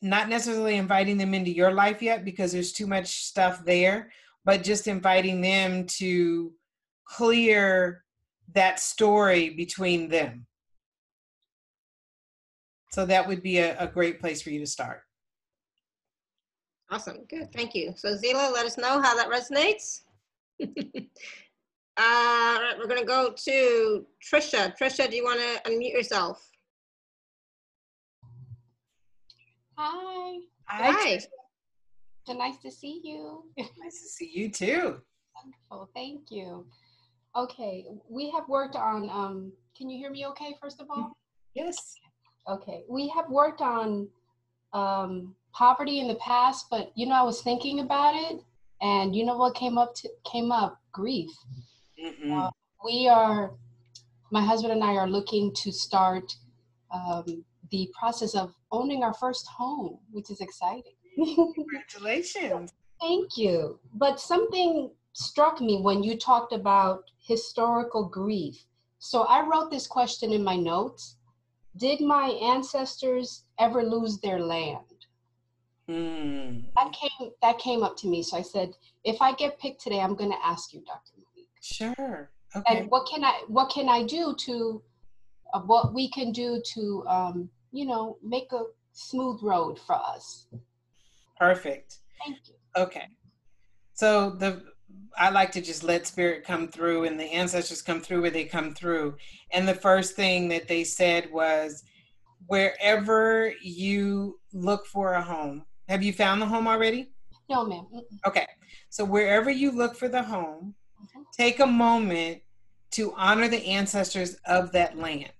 Not necessarily inviting them into your life yet, because there's too much stuff there, but just inviting them to clear that story between them. So that would be a, a great place for you to start. Awesome, good, thank you. So Zila, let us know how that resonates. All right, we're gonna go to Trisha. Trisha, do you wanna unmute yourself? Hi. Hi. Hi. So nice to see you. Nice to see you too. Wonderful, thank you. Okay, we have worked on, um, can you hear me okay, first of all? Yes. Okay, we have worked on um, poverty in the past, but you know, I was thinking about it, And you know what came up to, came up? Grief. Mm-hmm. uh, we are, my husband and I are looking to start um, the process of owning our first home, which is exciting. Congratulations. Thank you. But something struck me when you talked about historical grief. So I wrote this question in my notes. Did my ancestors ever lose their land? Mm. That came that came up to me. So I said, if I get picked today, I'm going to ask you, Doctor Monique. Sure. Okay. And what can I what can I do to uh, what we can do to um, you know, make a smooth road for us? Perfect. Thank you. Okay. So the I like to just let spirit come through and the ancestors come through where they come through. And the first thing that they said was, wherever you look for a home, have you found the home already? No, ma'am. Okay. So wherever you look for the home, okay, take a moment to honor the ancestors of that land.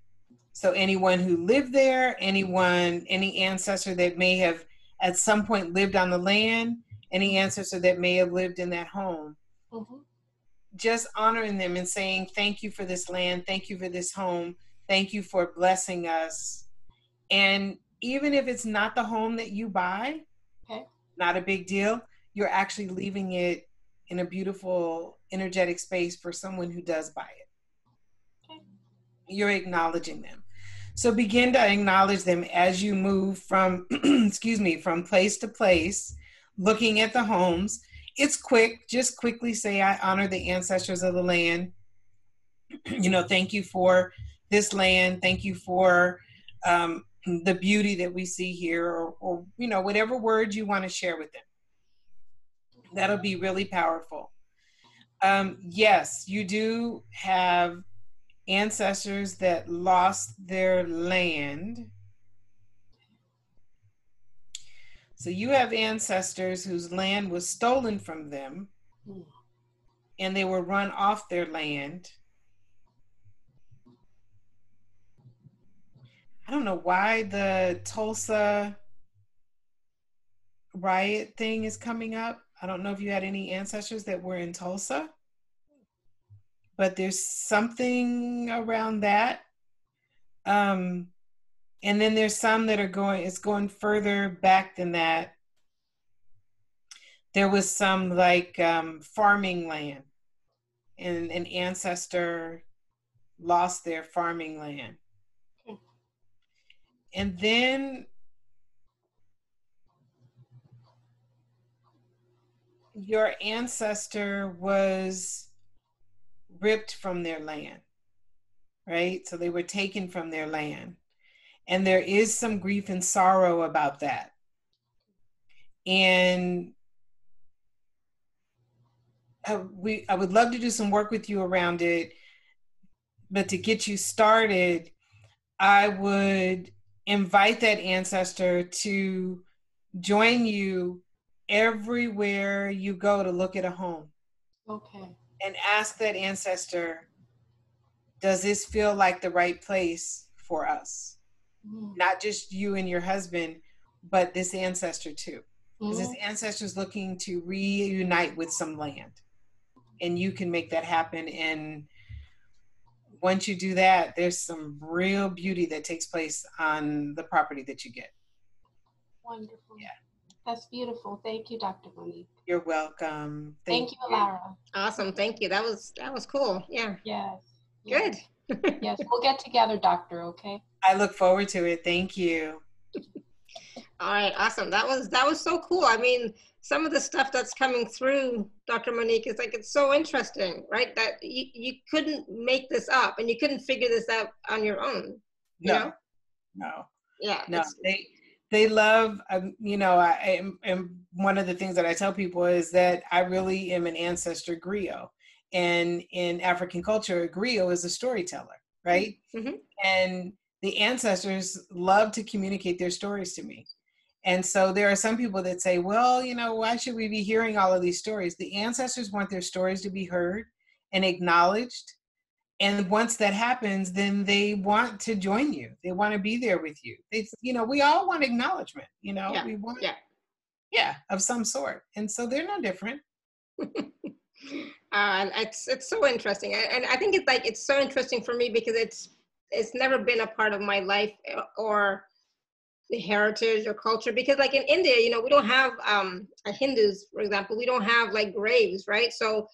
So anyone who lived there, anyone, any ancestor that may have at some point lived on the land, any ancestor that may have lived in that home, mm-hmm, just honoring them and saying, thank you for this land. Thank you for this home. Thank you for blessing us. And even if it's not the home that you buy, okay, not a big deal. You're actually leaving it in a beautiful, energetic space for someone who does buy it. Okay. You're acknowledging them. So begin to acknowledge them as you move from, excuse me, from place to place, looking at the homes. It's quick. Just quickly say, I honor the ancestors of the land. You know, thank you for this land. Thank you for um, the beauty that we see here, or, or, you know, whatever word you want to share with them. That'll be really powerful. Um, yes, you do have ancestors that lost their land. So you have ancestors whose land was stolen from them and they were run off their land. I don't know why the Tulsa riot thing is coming up. I don't know if you had any ancestors that were in Tulsa, but there's something around that. Um, and then there's some that are going, it's going further back than that. There was some like um, farming land, and an ancestor lost their farming land. Okay. And then your ancestor was ripped from their land, right? So they were taken from their land. And there is some grief and sorrow about that. And I, we, I would love to do some work with you around it, but to get you started, I would invite that ancestor to join you everywhere you go to look at a home. Okay. And ask that ancestor, does this feel like the right place for us? Mm-hmm. Not just you and your husband, but this ancestor too. Because mm-hmm, this ancestor is looking to reunite with some land. And you can make that happen. And once you do that, there's some real beauty that takes place on the property that you get. Wonderful. Yeah. That's beautiful. Thank you, Doctor Monique. You're welcome. Thank, Thank you, Laura. Awesome. Thank you. That was that was cool. Yeah. Yes. Good. Yes. We'll get together, Doctor. Okay. I look forward to it. Thank you. All right. Awesome. That was that was so cool. I mean, some of the stuff that's coming through, Doctor Monique, is like, it's so interesting, right? That you, you couldn't make this up, and you couldn't figure this out on your own. You no. Know? No. Yeah. No. They, They love, um, you know, I am, am one of the things that I tell people is that I really am an ancestor griot. And in African culture, a griot is a storyteller, right? Mm-hmm. And the ancestors love to communicate their stories to me. And so there are some people that say, well, you know, why should we be hearing all of these stories? The ancestors want their stories to be heard and acknowledged. And once that happens, then they want to join you. They want to be there with you. It's, you know, we all want acknowledgement, you know, yeah. we want, yeah. yeah, of some sort. And so they're no different. uh, it's it's so interesting, and I think it's like it's so interesting for me because it's it's never been a part of my life or the heritage or culture. Because like in India, you know, we don't have um, Hindus, for example, we don't have like graves, right? So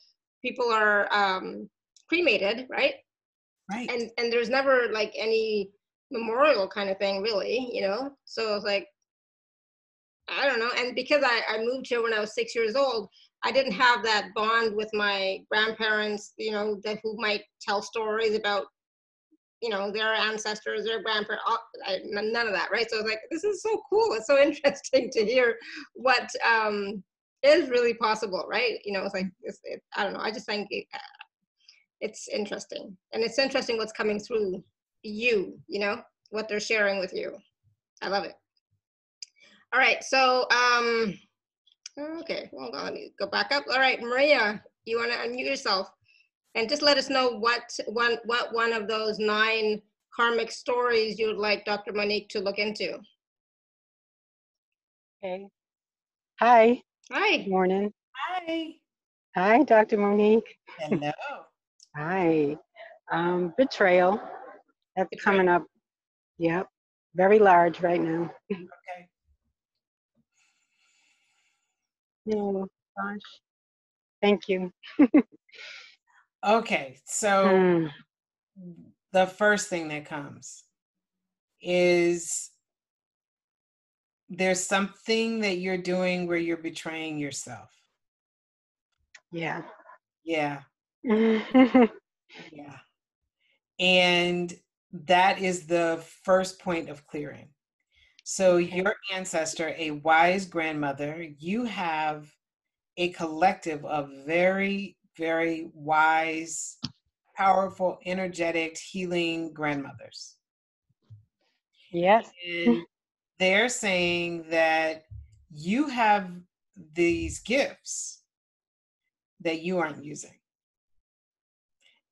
people are um, cremated, right? Right. And and there's never like any memorial kind of thing, really, you know. So it's like, I don't know. And because I, I moved here when I was six years old, I didn't have that bond with my grandparents, you know, that who might tell stories about, you know, their ancestors, their grandparents, all, I, none of that, right? So it's like, this is so cool. It's so interesting to hear what um, is really possible, right? You know, it's like, it's, it, I don't know. I just think it, uh, it's interesting. And it's interesting what's coming through you, you know, what they're sharing with you. I love it. All right, so, um, okay, hold on, let me go back up. All right, Maria, you wanna unmute yourself and just let us know what one, what one of those nine karmic stories you would like Doctor Monique to look into. Okay. Hi. Hi. Good morning. Hi. Hi, Doctor Monique. Hello. Hi. Um, betrayal, that's betrayal. Coming up. Yep, very large right now. Okay. Oh gosh. Thank you. Okay, so mm. the first thing that comes is there's something that you're doing where you're betraying yourself. Yeah. Yeah. Yeah. And that is the first point of clearing. So your ancestor, a wise grandmother, you have a collective of very, very wise, powerful, energetic, healing grandmothers. Yes. And they're saying that you have these gifts that you aren't using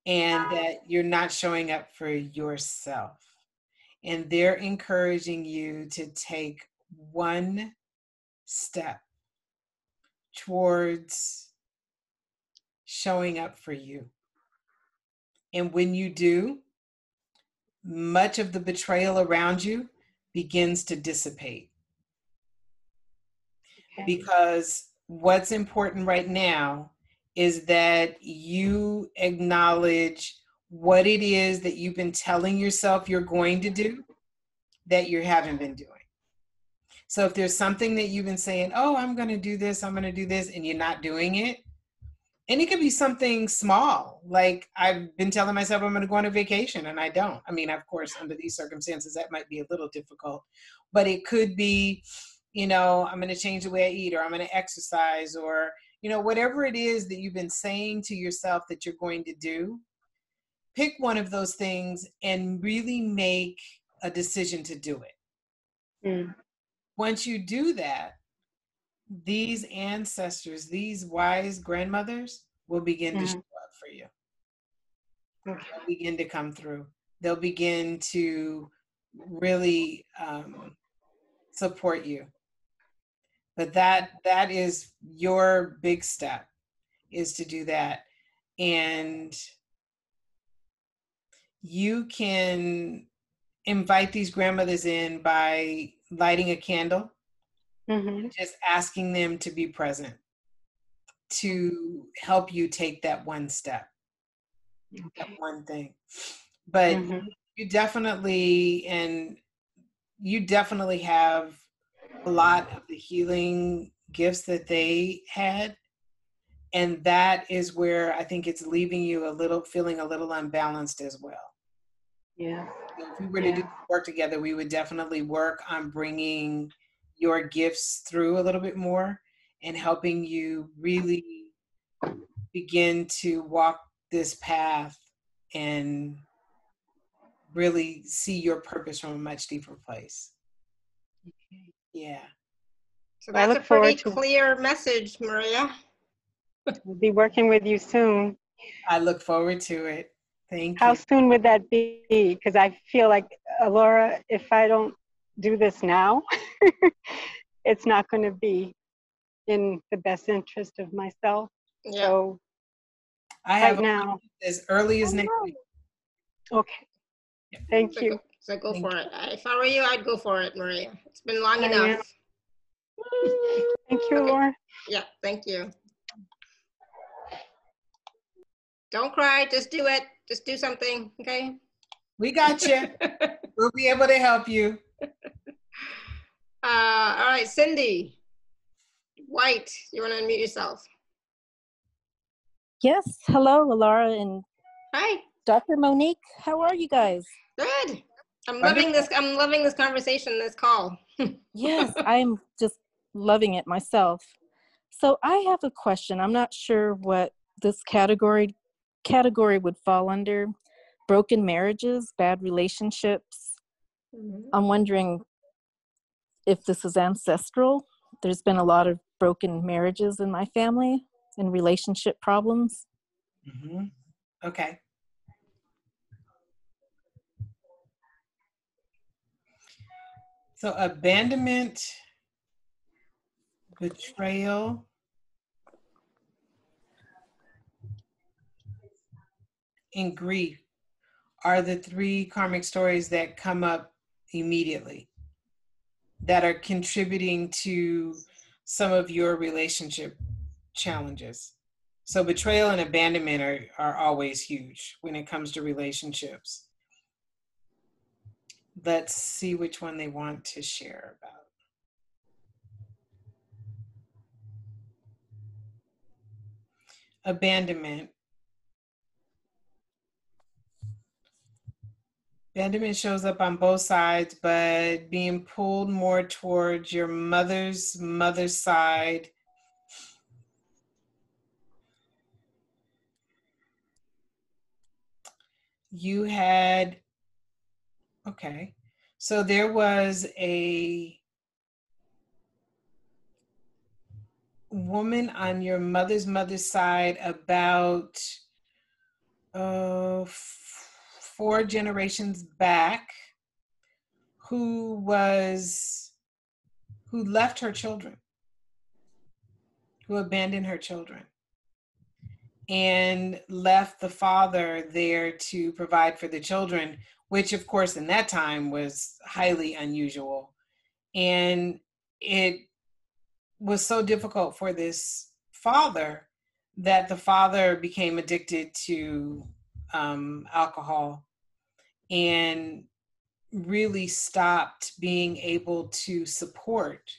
and that you're not showing up for yourself. And they're encouraging you to take one step towards showing up for you. And when you do, much of the betrayal around you begins to dissipate. Okay. Because what's important right now is that you acknowledge what it is that you've been telling yourself you're going to do that you haven't been doing. So if there's something that you've been saying, oh, I'm going to do this, I'm going to do this, and you're not doing it. And it could be something small. Like I've been telling myself I'm going to go on a vacation and I don't. I mean, of course, under these circumstances, that might be a little difficult, but it could be, you know, I'm going to change the way I eat, or I'm going to exercise, or, you know, whatever it is that you've been saying to yourself that you're going to do. Pick one of those things and really make a decision to do it. Mm. Once you do that, these ancestors, these wise grandmothers will begin mm. to show up for you. Okay. They'll begin to come through. They'll begin to really um, support you. But that that is your big step, is to do that. And you can invite these grandmothers in by lighting a candle, mm-hmm. just asking them to be present, to help you take that one step, okay. that one thing. But mm-hmm. you definitely, and you definitely have a lot of the healing gifts that they had. And that is where I think it's leaving you a little, feeling a little unbalanced as well. Yeah. So if we were yeah. to do work together, we would definitely work on bringing your gifts through a little bit more and helping you really begin to walk this path and really see your purpose from a much deeper place. Okay. Yeah. So that's a pretty clear message, Maria. We'll be working with you soon. I look forward to it. Thank How you. How soon would that be? Because I feel like, Laura, if I don't do this now, it's not going to be in the best interest of myself. Yeah. So I have right now as early as next week. Okay. Yeah. Thank so you. Go, so go Thank for it. If I were you, I'd go for it, Maria. It's been long I enough. Thank you, okay. Laura. Yeah, thank you. Don't cry, just do it. Just do something, okay? We got you. We'll be able to help you. Uh, all right, Cindy White, you want to unmute yourself? Yes, hello, Laura and hi, Doctor Monique. How are you guys? Good. I'm loving this. I'm loving this conversation. This call. Yes, I'm just loving it myself. So I have a question. I'm not sure what this category category would fall under: broken marriages, bad relationships. Mm-hmm. I'm wondering if this is ancestral. There's been a lot of broken marriages in my family and relationship problems. Mm-hmm. Okay. So abandonment, betrayal, and grief are the three karmic stories that come up immediately that are contributing to some of your relationship challenges. So betrayal and abandonment are, are always huge when it comes to relationships. Let's see which one they want to share about. Abandonment. Abandonment shows up on both sides, but being pulled more towards your mother's mother's side. You had, okay, so there was a woman on your mother's mother's side about uh, four generations back who was, who left her children, who abandoned her children and left the father there to provide for the children, which of course in that time was highly unusual. And it was so difficult for this father that the father became addicted to um, alcohol and really stopped being able to support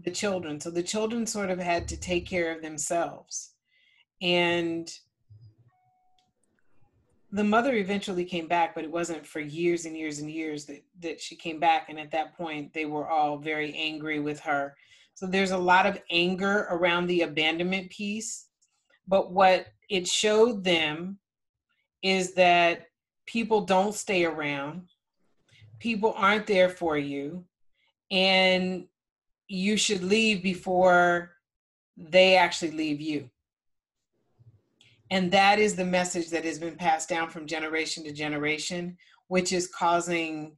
the children. So the children sort of had to take care of themselves. And the mother eventually came back, but it wasn't for years and years and years that, that she came back. And at that point, they were all very angry with her. So there's a lot of anger around the abandonment piece. But what it showed them is that people don't stay around. People aren't there for you. And you should leave before they actually leave you. And that is the message that has been passed down from generation to generation, which is causing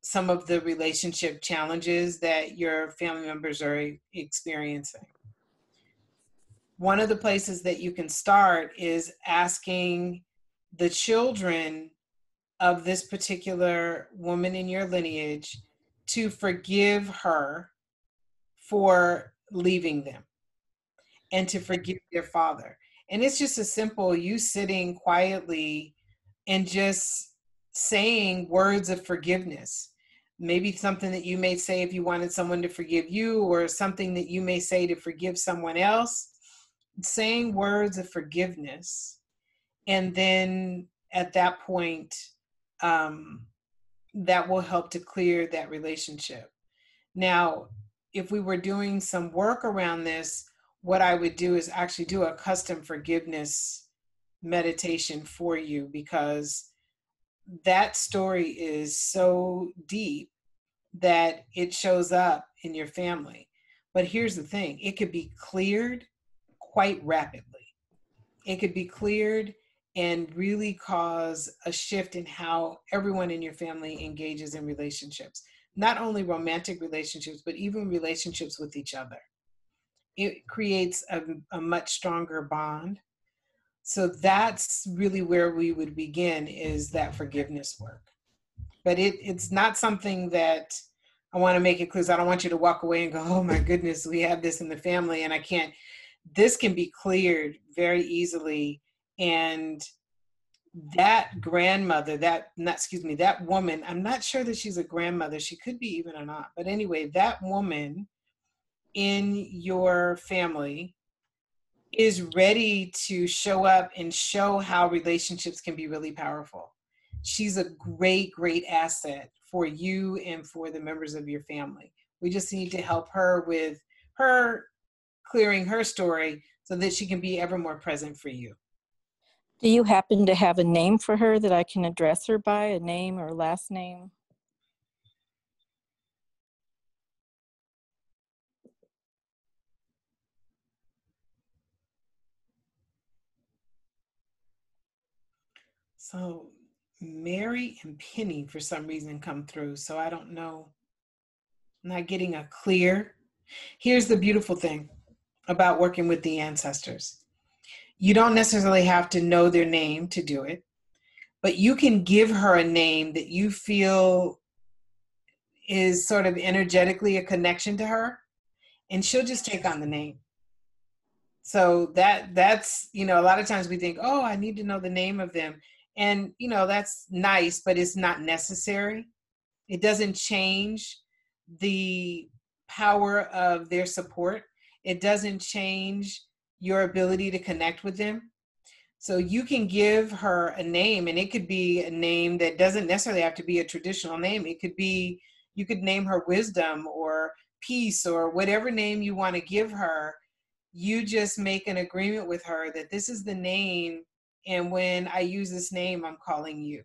some of the relationship challenges that your family members are experiencing. One of the places that you can start is asking the children of this particular woman in your lineage to forgive her for leaving them and to forgive their father. And it's just as simple, you sitting quietly and just saying words of forgiveness. Maybe something that you may say if you wanted someone to forgive you, or something that you may say to forgive someone else. Saying words of forgiveness. And then at that point, um, that will help to clear that relationship. Now, if we were doing some work around this, what I would do is actually do a custom forgiveness meditation for you, because that story is so deep that it shows up in your family. But here's the thing, it could be cleared quite rapidly. It could be cleared and really cause a shift in how everyone in your family engages in relationships, not only romantic relationships, but even relationships with each other. it creates a, a much stronger bond. So that's really where we would begin, is that forgiveness work. But it, it's not something that I want to make it clear. I don't want you to walk away and go, oh my goodness, we have this in the family and I can't. This can be cleared very easily. And that grandmother, that, not, excuse me, that woman, I'm not sure that she's a grandmother. She could be even or not. But anyway, that woman in your family is ready to show up and show how relationships can be really powerful. She's a great, great asset for you and for the members of your family. We just need to help her with her clearing her story so that she can be ever more present for you. Do you happen to have a name for her that I can address her by, a name or last name? So Mary and Penny for some reason come through. So I don't know, I'm not getting a clear. Here's the beautiful thing about working with the ancestors. You don't necessarily have to know their name to do it, but you can give her a name that you feel is sort of energetically a connection to her, and she'll just take on the name. So that that's, you know, a lot of times we think, oh, I need to know the name of them. And, you know, that's nice, but it's not necessary. It doesn't change the power of their support. It doesn't change your ability to connect with them. So you can give her a name, and it could be a name that doesn't necessarily have to be a traditional name. It could be, you could name her Wisdom or Peace or whatever name you want to give her. You just make an agreement with her that this is the name, and when I use this name, I'm calling you.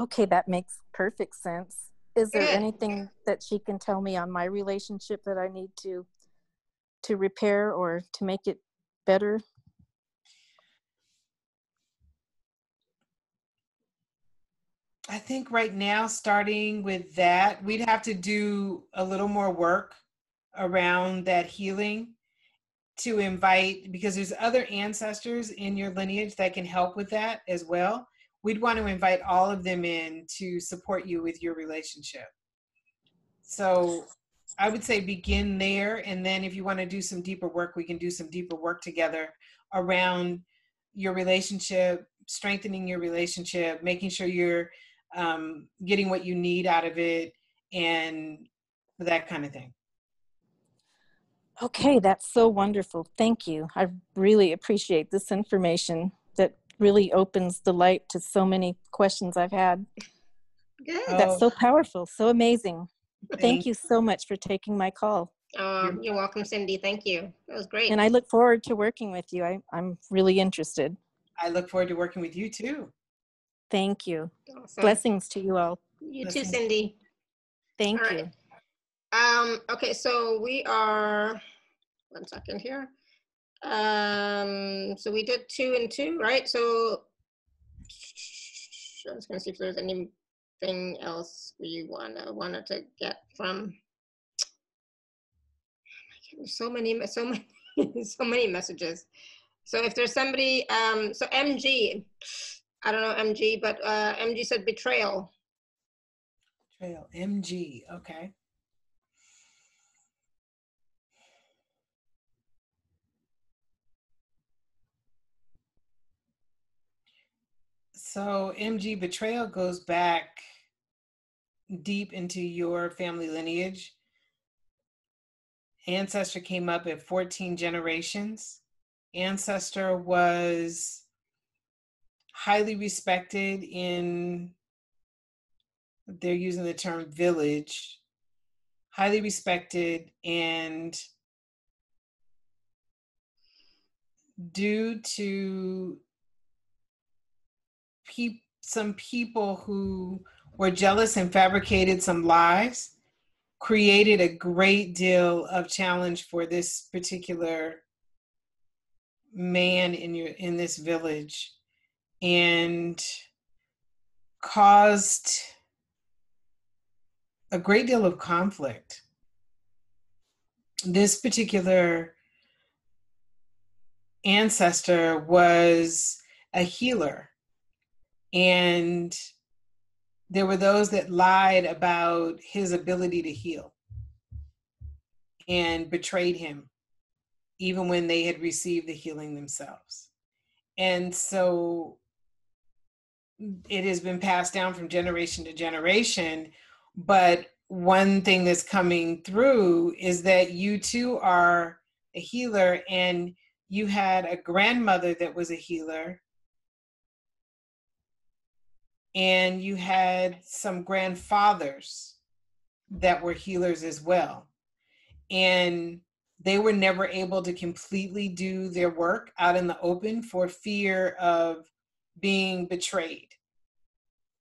Okay, that makes perfect sense. Is there anything that she can tell me on my relationship that I need to to repair or to make it better? I think right now, starting with that, we'd have to do a little more work around that healing to invite, because there's other ancestors in your lineage that can help with that as well. We'd want to invite all of them in to support you with your relationship. So I would say begin there. And then if you want to do some deeper work, we can do some deeper work together around your relationship, strengthening your relationship, making sure you're um, getting what you need out of it, and that kind of thing. Okay, that's so wonderful. Thank you. I really appreciate this information. That really opens the light to so many questions I've had. Good. That's so powerful, so amazing. Thank you so much for taking my call. Um, you're welcome, Cindy. Thank you. That was great. And I look forward to working with you. I, I'm really interested. I look forward to working with you too. Thank you. Awesome. Blessings to you all. You Blessings. Too, Cindy. Thank all you. Right. Um, okay, so we are, one second here. Um, so we did two and two, right? So I was going to see if there's anything else we wanna wanted to get from. So many, so many, so many messages. So if there's somebody, um, so M G, I don't know M G, but uh, M G said betrayal. Betrayal, M G, okay. So M G, betrayal goes back deep into your family lineage. Ancestor came up at fourteen generations. Ancestor was highly respected in, they're using the term village, highly respected, and due to Pe- some people who were jealous and fabricated some lies, created a great deal of challenge for this particular man in your in this village, and caused a great deal of conflict. This particular ancestor was a healer, and there were those that lied about his ability to heal and betrayed him, even when they had received the healing themselves. And so it has been passed down from generation to generation, but one thing that's coming through is that you too are a healer, and you had a grandmother that was a healer, and you had some grandfathers that were healers as well. And they were never able to completely do their work out in the open for fear of being betrayed.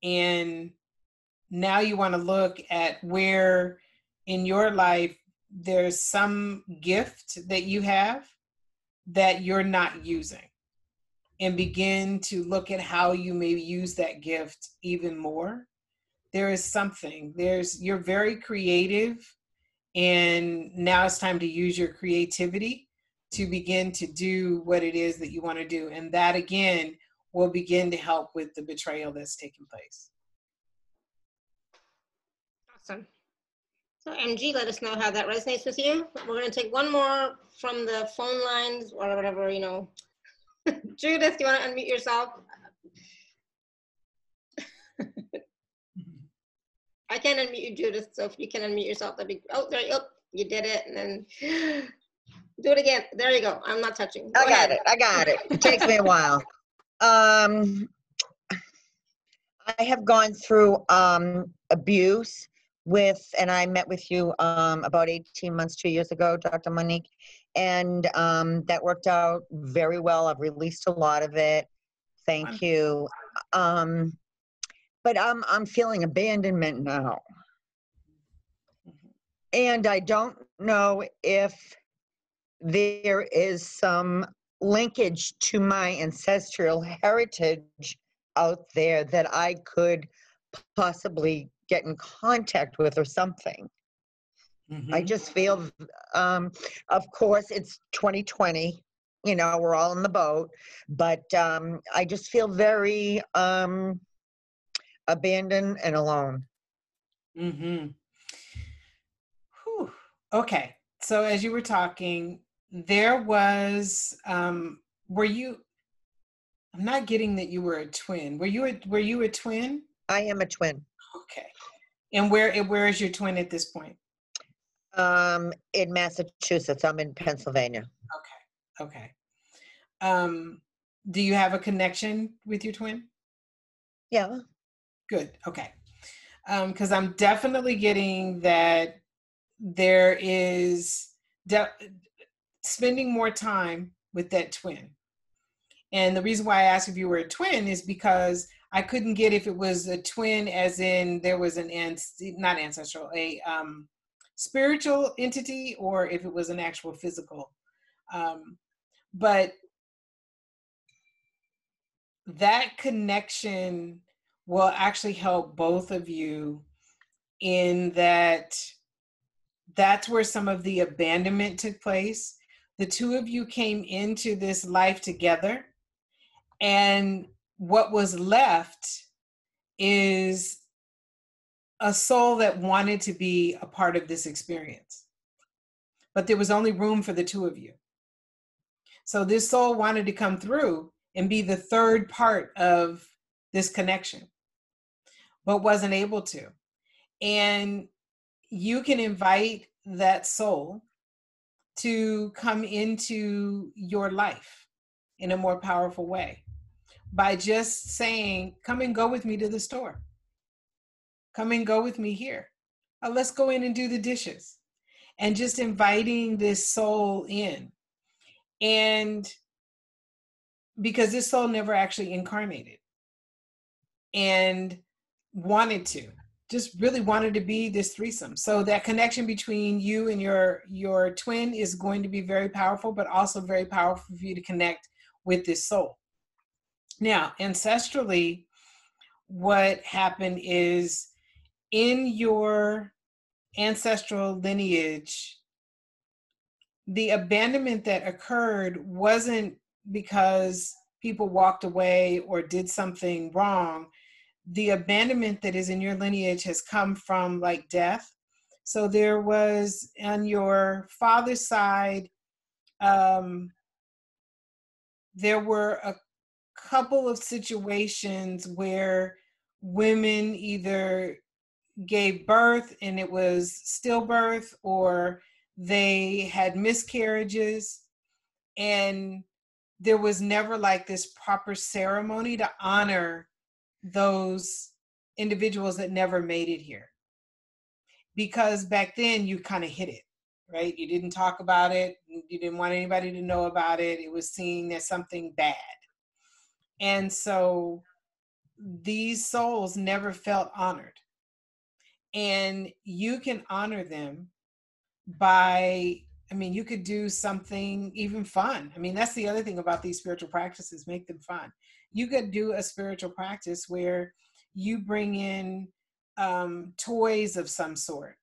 And now you want to look at where in your life there's some gift that you have that you're not using, and begin to look at how you may use that gift even more. There is something, there's, you're very creative, and now it's time to use your creativity to begin to do what it is that you want to do. And that again will begin to help with the betrayal that's taking place. Awesome. So M G, let us know how that resonates with you. We're going to take one more from the phone lines or whatever, you know. Judith, do you want to unmute yourself? I can't unmute you, Judith, so if you can unmute yourself, that'd be, oh, there you go, oh, you did it, and then do it again. There you go, I'm not touching. Go I got ahead. it, I got it. It takes me a while. Um, I have gone through um, abuse with, and I met with you um, about eighteen months, two years ago, Doctor Monique, and um, that worked out very well. I've released a lot of it. Thank you. Um, But I'm, I'm feeling abandonment now. And I don't know if there is some linkage to my ancestral heritage out there that I could possibly get in contact with or something. Mm-hmm. I just feel, um, of course, it's twenty twenty. You know, we're all in the boat. But um, I just feel very... Um, abandoned and alone. Mm-hmm. Whew. Okay. So as you were talking, there was, um, were you, I'm not getting that you were a twin. Were you a, were you a twin? I am a twin. Okay. And where, where is your twin at this point? Um, in Massachusetts. I'm in Pennsylvania. Okay. Okay. Um, do you have a connection with your twin? Yeah. Good. Okay. Um, because I'm definitely getting that there is de- spending more time with that twin. And the reason why I asked if you were a twin is because I couldn't get if it was a twin as in there was an, an- not ancestral, a um, spiritual entity, or if it was an actual physical. Um, but that connection will actually help both of you, in that that's where some of the abandonment took place. The two of you came into this life together, and what was left is a soul that wanted to be a part of this experience, but there was only room for the two of you. So this soul wanted to come through and be the third part of this connection, but wasn't able to. And you can invite that soul to come into your life in a more powerful way by just saying, come and go with me to the store. Come and go with me here. Or let's go in and do the dishes. And just inviting this soul in. And because this soul never actually incarnated, and wanted to, just really wanted to be this threesome. So that connection between you and your, your twin is going to be very powerful, but also very powerful for you to connect with this soul. Now, ancestrally, what happened is in your ancestral lineage, the abandonment that occurred wasn't because people walked away or did something wrong. The abandonment that is in your lineage has come from like death. So there was on your father's side, um, there were a couple of situations where women either gave birth and it was stillbirth, or they had miscarriages, and there was never like this proper ceremony to honor those individuals that never made it here. Because back then you kind of hid it, right? You didn't talk about it. You didn't want anybody to know about it. It was seen as something bad. And so these souls never felt honored. And you can honor them by, I mean, you could do something even fun. I mean, that's the other thing about these spiritual practices, make them fun. You could do a spiritual practice where you bring in um, toys of some sort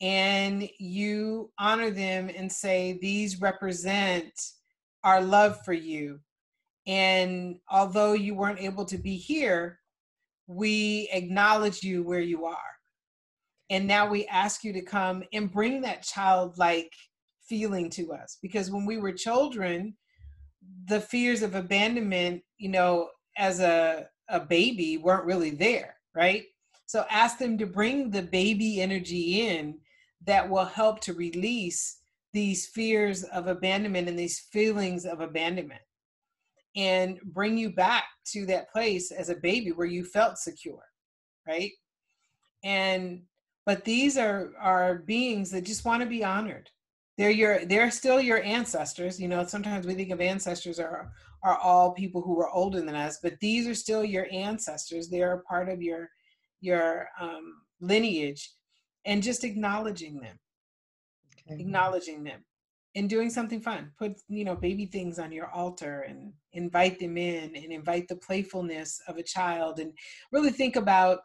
and you honor them and say, these represent our love for you. And although you weren't able to be here, we acknowledge you where you are. And now we ask you to come and bring that childlike feeling to us. Because when we were children, the fears of abandonment, you know, as a, a baby weren't really there, right? So ask them to bring the baby energy in that will help to release these fears of abandonment and these feelings of abandonment, and bring you back to that place as a baby where you felt secure, right? And but these are, are beings that just want to be honored. They're your, they're still your ancestors. You know, sometimes we think of ancestors are, are all people who were older than us, but these are still your ancestors. They are part of your, your um, lineage, and just acknowledging them, okay. acknowledging them and doing something fun. Put, you know, baby things on your altar and invite them in, and invite the playfulness of a child, and really think about,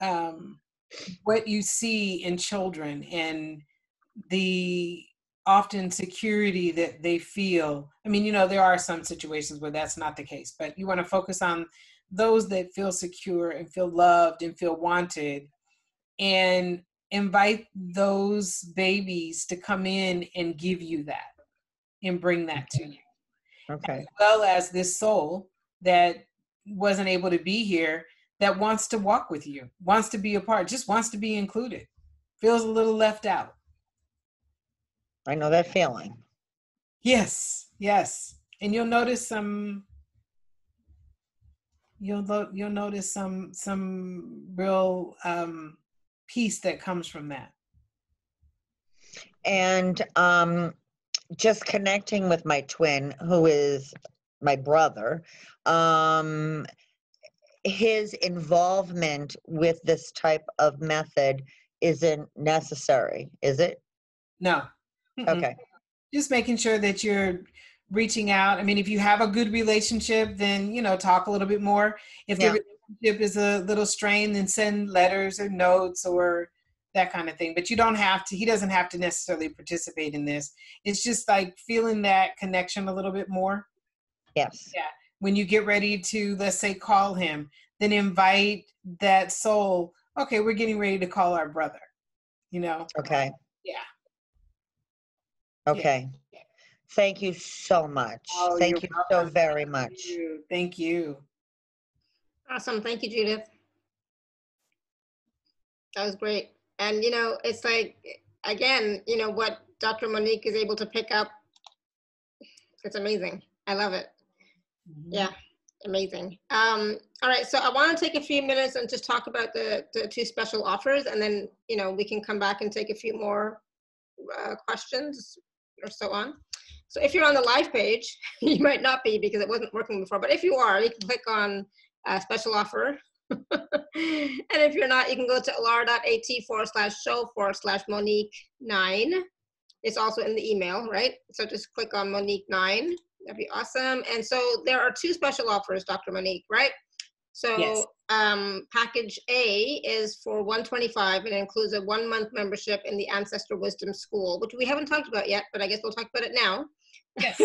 um, what you see in children and the often security that they feel. I mean, you know, there are some situations where that's not the case, but you want to focus on those that feel secure and feel loved and feel wanted, and invite those babies to come in and give you that and bring that to you. Okay. As well as this soul that wasn't able to be here, that wants to walk with you, wants to be a part, just wants to be included, feels a little left out. I know that feeling. Yes, yes. And you'll notice some, you'll, lo- you'll notice some, some real um, peace that comes from that. And um, just connecting with my twin, who is my brother, um, his involvement with this type of method isn't necessary, is it? No. Mm-mm. Okay. Just making sure that you're reaching out. I mean, if you have a good relationship, then, you know, talk a little bit more. If yeah. the relationship is a little strained, then send letters or notes or that kind of thing. But you don't have to, he doesn't have to necessarily participate in this. It's just like feeling that connection a little bit more. Yes. Yeah. When you get ready to, let's say, call him, then invite that soul. Okay, we're getting ready to call our brother, you know? Okay. Yeah. Okay. Yeah. Thank you so much. Oh, Thank you welcome. so very much. Thank you. Thank you. Awesome. Thank you, Judith. That was great. And, you know, it's like, again, you know, what Doctor Monique is able to pick up, it's amazing. I love it. Yeah, amazing. Um, all right, so I want to take a few minutes and just talk about the, the two special offers, and then, you know, we can come back and take a few more uh, questions or so on. So if you're on the live page, you might not be because it wasn't working before, but if you are, you can click on uh, special offer. And if you're not, you can go to alara.at forward slash show forward slash Monique nine. It's also in the email, right? So just click on Monique nine. That'd be awesome. And so there are two special offers, Doctor Monique, right? So yes. um, package A is for one hundred twenty-five dollars and it includes a one month membership in the Ancestor Wisdom School, which we haven't talked about yet, but I guess we'll talk about it now. Yes.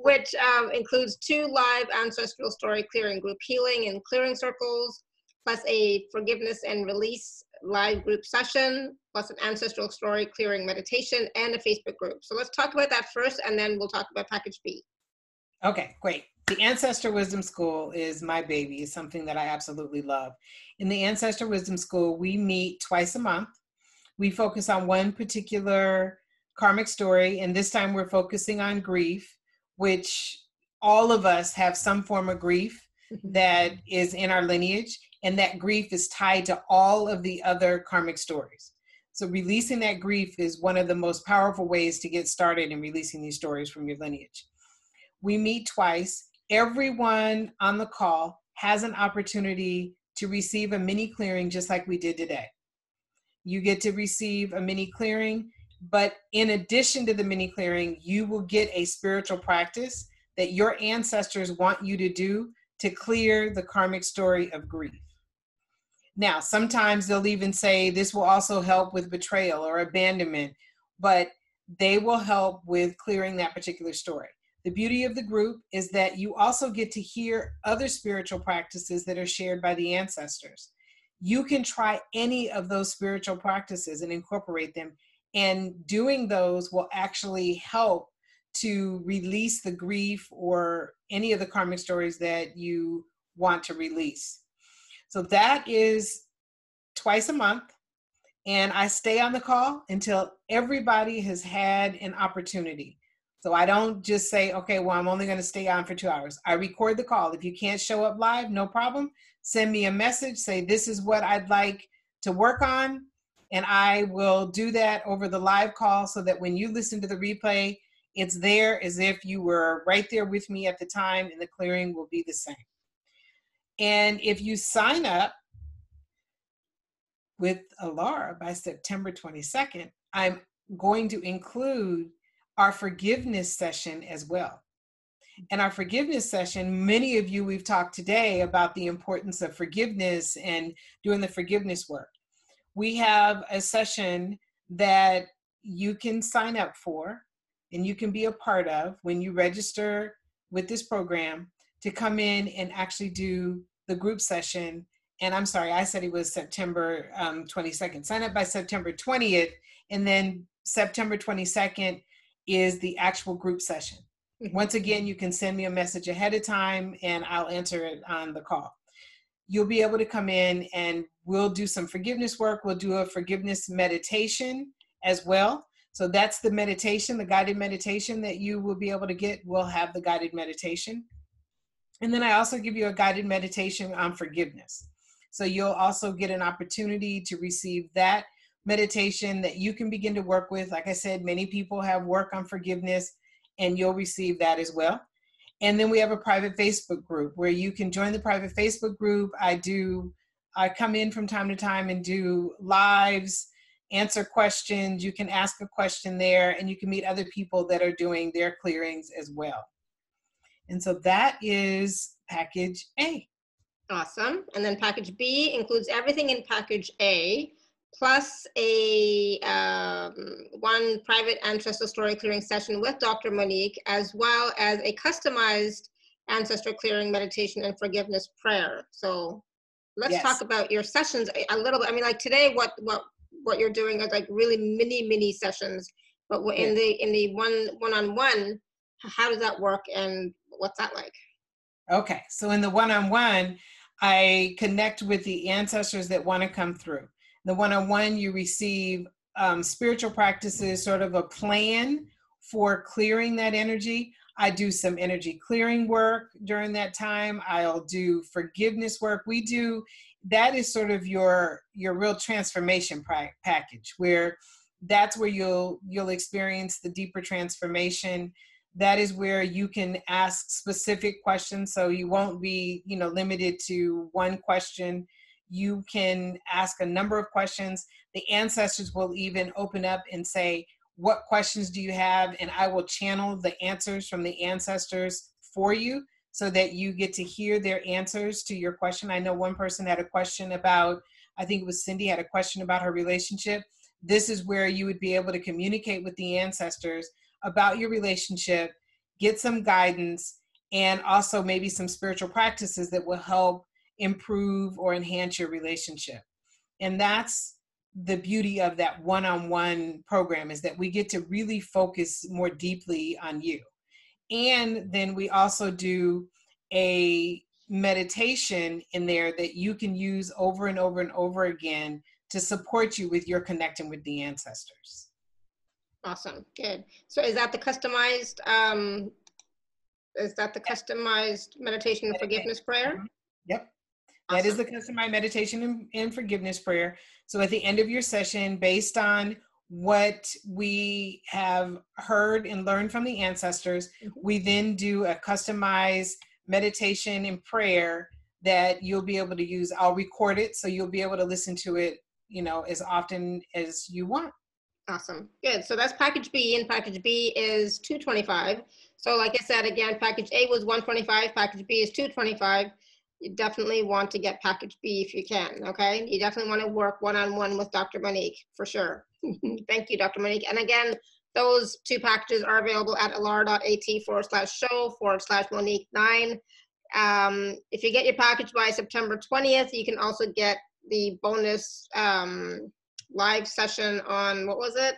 Which um, includes two live ancestral story clearing group healing and clearing circles, plus a forgiveness and release live group session, plus an ancestral story clearing meditation and a Facebook group. So let's talk about that first, and then we'll talk about package B. Okay, great. The Ancestor Wisdom School is my baby. It's something that I absolutely love. In the Ancestor Wisdom School, we meet twice a month. We focus on one particular karmic story, and this time we're focusing on grief, which all of us have some form of grief that is in our lineage, and that grief is tied to all of the other karmic stories. So releasing that grief is one of the most powerful ways to get started in releasing these stories from your lineage. We meet twice. Everyone on the call has an opportunity to receive a mini clearing, just like we did today. You get to receive a mini clearing, but in addition to the mini clearing, you will get a spiritual practice that your ancestors want you to do to clear the karmic story of grief. Now, sometimes they'll even say this will also help with betrayal or abandonment, but they will help with clearing that particular story. The beauty of the group is that you also get to hear other spiritual practices that are shared by the ancestors. You can try any of those spiritual practices and incorporate them, and doing those will actually help to release the grief or any of the karmic stories that you want to release. So that is twice a month, and I stay on the call until everybody has had an opportunity. So I don't just say, okay, well, I'm only going to stay on for two hours. I record the call. If you can't show up live, no problem. Send me a message, say, this is what I'd like to work on. And I will do that over the live call so that when you listen to the replay, it's there as if you were right there with me at the time, and the clearing will be the same. And if you sign up with Alara by September twenty-second, I'm going to include our forgiveness session as well. And our forgiveness session, many of you, we've talked today about the importance of forgiveness and doing the forgiveness work. We have a session that you can sign up for and you can be a part of when you register with this program to come in and actually do the group session. And I'm sorry, I said it was September um, twenty-second. Sign up by September twentieth, and then September twenty-second is the actual group session. Once again, you can send me a message ahead of time and I'll answer it on the call. You'll be able to come in and we'll do some forgiveness work. We'll do a forgiveness meditation as well. So that's the meditation, the guided meditation that you will be able to get. We'll have the guided meditation. And then I also give you a guided meditation on forgiveness. So you'll also get an opportunity to receive that meditation that you can begin to work with. Like I said, many people have work on forgiveness, and you'll receive that as well. And then we have a private Facebook group where you can join the private Facebook group. I do, I come in from time to time and do lives, answer questions. You can ask a question there, and you can meet other people that are doing their clearings as well. And so that is package A. Awesome. And then package B includes everything in package A, plus a um, one private ancestral story clearing session with Doctor Monique, as well as a customized ancestral clearing meditation and forgiveness prayer. So let's yes. talk about your sessions a, a little bit. I mean, like today, what what what you're doing is like really mini mini sessions. But in yes. the in the one one on one, how does that work, and what's that like? Okay, so in the one on one, I connect with the ancestors that want to come through. The one-on-one, you receive um, spiritual practices, sort of a plan for clearing that energy. I do some energy clearing work during that time. I'll do forgiveness work. We do, that is sort of your, your real transformation package, where that's where you'll, you'll experience the deeper transformation. That is where you can ask specific questions. So you won't be, you know, limited to one question. You can ask a number of questions. The ancestors will even open up and say, what questions do you have? And I will channel the answers from the ancestors for you so that you get to hear their answers to your question. I know one person had a question about, I think it was Cindy had a question about her relationship. This is where you would be able to communicate with the ancestors about your relationship, get some guidance, and also maybe some spiritual practices that will help improve or enhance your relationship. And that's the beauty of that one-on-one program, is that we get to really focus more deeply on you. And then we also do a meditation in there that you can use over and over and over again to support you with your connecting with the ancestors. Awesome, good. So is that the customized, um, is that the customized meditation and forgiveness prayer? Yep. Awesome. That is the customized meditation and, and forgiveness prayer. So at the end of your session, based on what we have heard and learned from the ancestors, we then do a customized meditation and prayer that you'll be able to use. I'll record it, so you'll be able to listen to it, you know, as often as you want. Awesome. Good. So that's package B, and package B is two hundred twenty-five dollars. So like I said, again, package A was one hundred twenty-five dollars, package B is two hundred twenty-five dollars. You definitely want to get package B if you can, okay? You definitely want to work one-on-one with Doctor Monique, for sure. Thank you, Doctor Monique. And again, those two packages are available at alara.at forward slash show forward slash Monique nine. Um, if you get your package by September twentieth, you can also get the bonus um, live session on, what was it?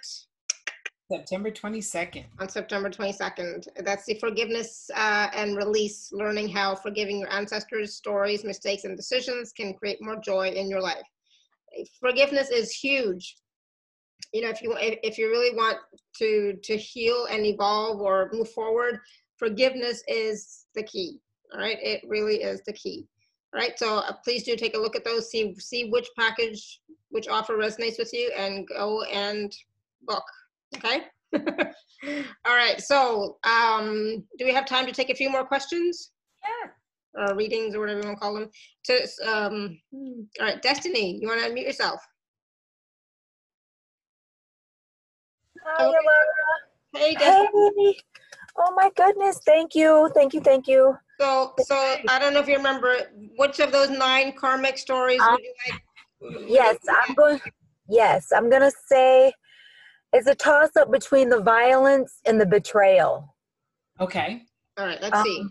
September twenty-second. On September twenty-second. That's the forgiveness uh, and release, learning how forgiving your ancestors, stories, mistakes, and decisions can create more joy in your life. Forgiveness is huge. You know, if you, if you really want to, to heal and evolve or move forward, forgiveness is the key. All right. It really is the key. All right. So uh, please do take a look at those, see, see which package, which offer resonates with you, and go and book. Okay. All right. So um, do we have time to take a few more questions? Sure. Or readings, or whatever you want to call them. To, um, all right. Destiny, you want to unmute yourself? Hi, Laura. Okay. Hey, Destiny. Hey. Oh my goodness. Thank you. Thank you. Thank you. So, so I don't know if you remember, which of those nine karmic stories um, would you like? Yes, you I'm going. Yes, I'm going to say it's a toss-up between the violence and the betrayal. Okay. All right. Let's um, see.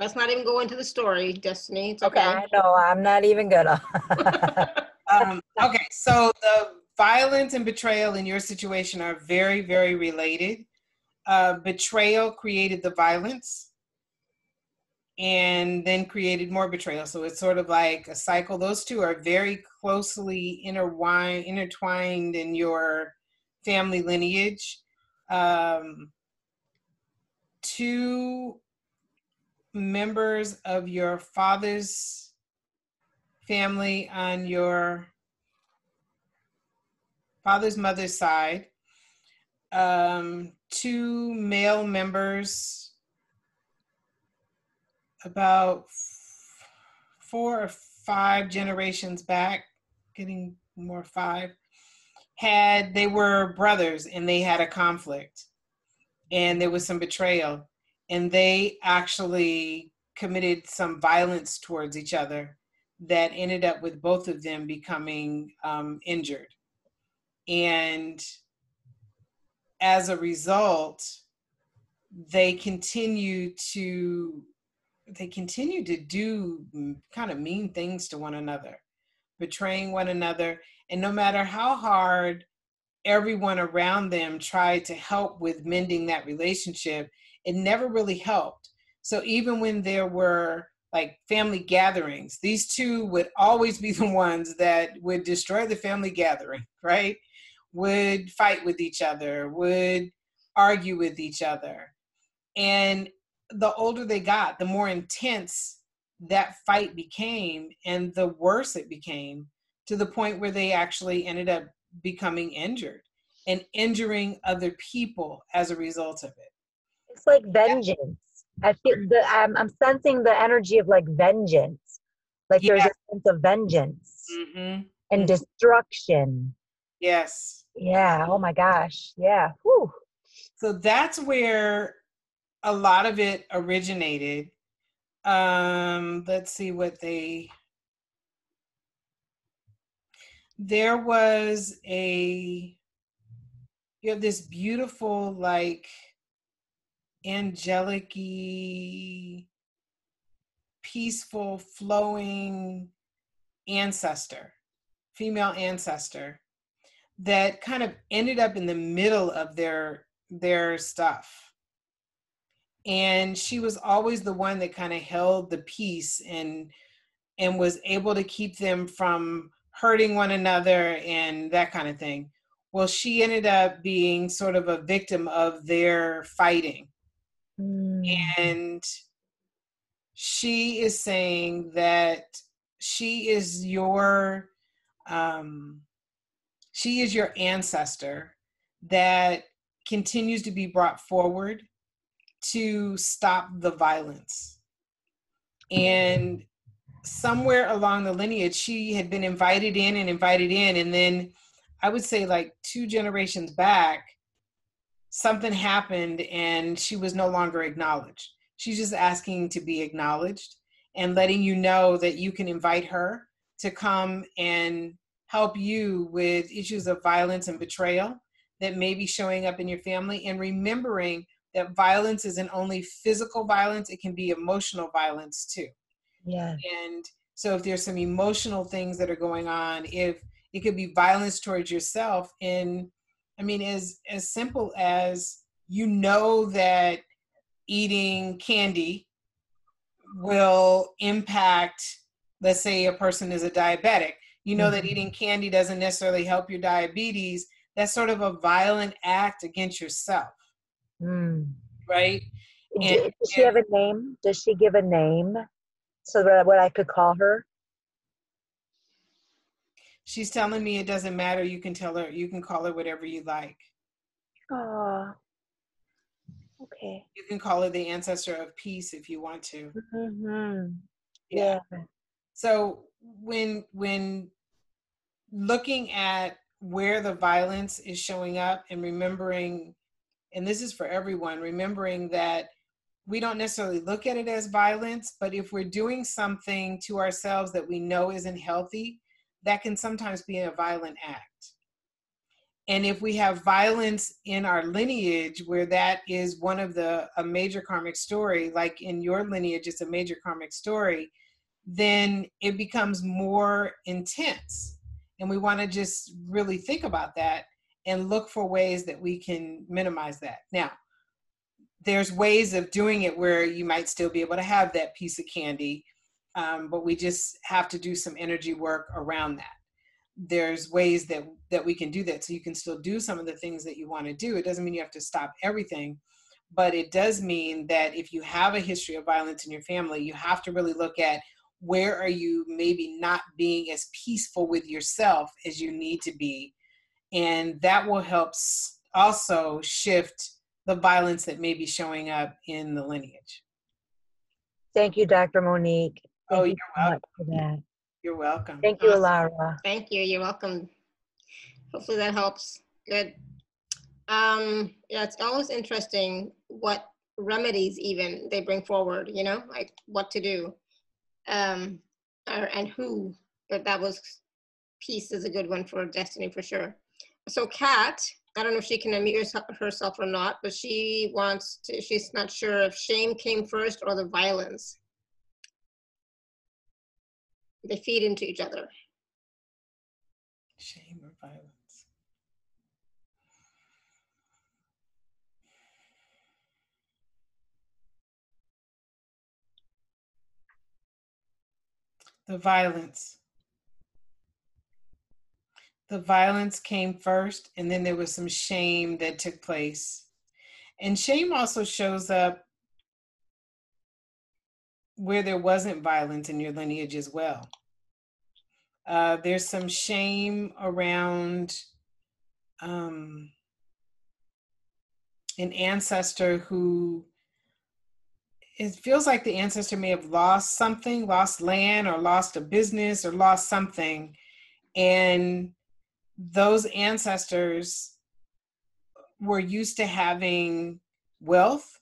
Let's not even go into the story, Destiny. It's okay. Okay, I know. I'm not even gonna. um, okay. So the violence and betrayal in your situation are very, very related. Uh, betrayal created the violence and then created more betrayal. So it's sort of like a cycle. Those two are very closely intertwined, intertwined in your family lineage. Um, two members of your father's family on your father's mother's side, um, two male members, about four or five generations back, getting more five, had, they were brothers and they had a conflict and there was some betrayal, and they actually committed some violence towards each other that ended up with both of them becoming um, injured. And as a result, they continue to, they continue to do kind of mean things to one another, betraying one another. And no matter how hard everyone around them tried to help with mending that relationship, it never really helped. So even when there were like family gatherings, these two would always be the ones that would destroy the family gathering, right? Would fight with each other, would argue with each other. And the older they got, the more intense that fight became and the worse it became, to the point where they actually ended up becoming injured and injuring other people as a result of it. It's like vengeance. I feel the, I'm, I'm sensing the energy of like vengeance. Like yeah. There's a sense of vengeance mm-hmm. and mm-hmm. destruction. Yes. Yeah. Oh my gosh. Yeah. Whew. So that's where a lot of it originated. Um, let's see what they, there was a, you have this beautiful, like, angelic-y, peaceful, flowing ancestor, female ancestor, that kind of ended up in the middle of their their stuff. And she was always the one that kind of held the peace and and was able to keep them from hurting one another and that kind of thing. Well, she ended up being sort of a victim of their fighting. Mm. And she is saying that she is your, um, she is your ancestor that continues to be brought forward to stop the violence. And somewhere along the lineage, she had been invited in and invited in. And then I would say like two generations back, something happened and she was no longer acknowledged. She's just asking to be acknowledged and letting you know that you can invite her to come and help you with issues of violence and betrayal that may be showing up in your family, and remembering that violence isn't only physical violence, it can be emotional violence too. Yeah. And so if there's some emotional things that are going on, if it could be violence towards yourself. And I mean, as, as simple as, you know, that eating candy will impact, let's say a person is a diabetic, you know, mm-hmm. that eating candy doesn't necessarily help your diabetes. That's sort of a violent act against yourself. Mm. Right. And, does she have a name? Does she give a name so that what I could call her? She's telling me it doesn't matter. You can tell her, you can call her whatever you like. Oh, okay. You can call her the ancestor of peace if you want to. Mm-hmm. Yeah. yeah. So when, when looking at where the violence is showing up and remembering, and this is for everyone, remembering that we don't necessarily look at it as violence, but if we're doing something to ourselves that we know isn't healthy, that can sometimes be a violent act. And if we have violence in our lineage, where that is one of the, a major karmic story, like in your lineage, it's a major karmic story, then it becomes more intense. And we want to just really think about that and look for ways that we can minimize that. Now, there's ways of doing it where you might still be able to have that piece of candy, Um, but we just have to do some energy work around that. There's ways that, that we can do that. So you can still do some of the things that you want to do. It doesn't mean you have to stop everything, but it does mean that if you have a history of violence in your family, you have to really look at where are you maybe not being as peaceful with yourself as you need to be. And that will help also shift the violence that may be showing up in the lineage. Thank you, Doctor Monique. Thank oh, you're you so welcome. For that. You're welcome. Thank you, awesome. Laura. Thank you. You're welcome. Hopefully that helps. Good. Um, yeah, it's always interesting what remedies even they bring forward, you know, like what to do um, or, and who, but that was, peace is a good one for destiny for sure. So Kat, I don't know if she can unmute herself or not, but she wants to, she's not sure if shame came first or the violence. They feed into each other. Shame or violence. The violence. The violence came first, and then there was some shame that took place. And shame also shows up where there wasn't violence in your lineage as well. Uh, there's some shame around um, an ancestor who, it feels like the ancestor may have lost something, lost land or lost a business or lost something. And those ancestors were used to having wealth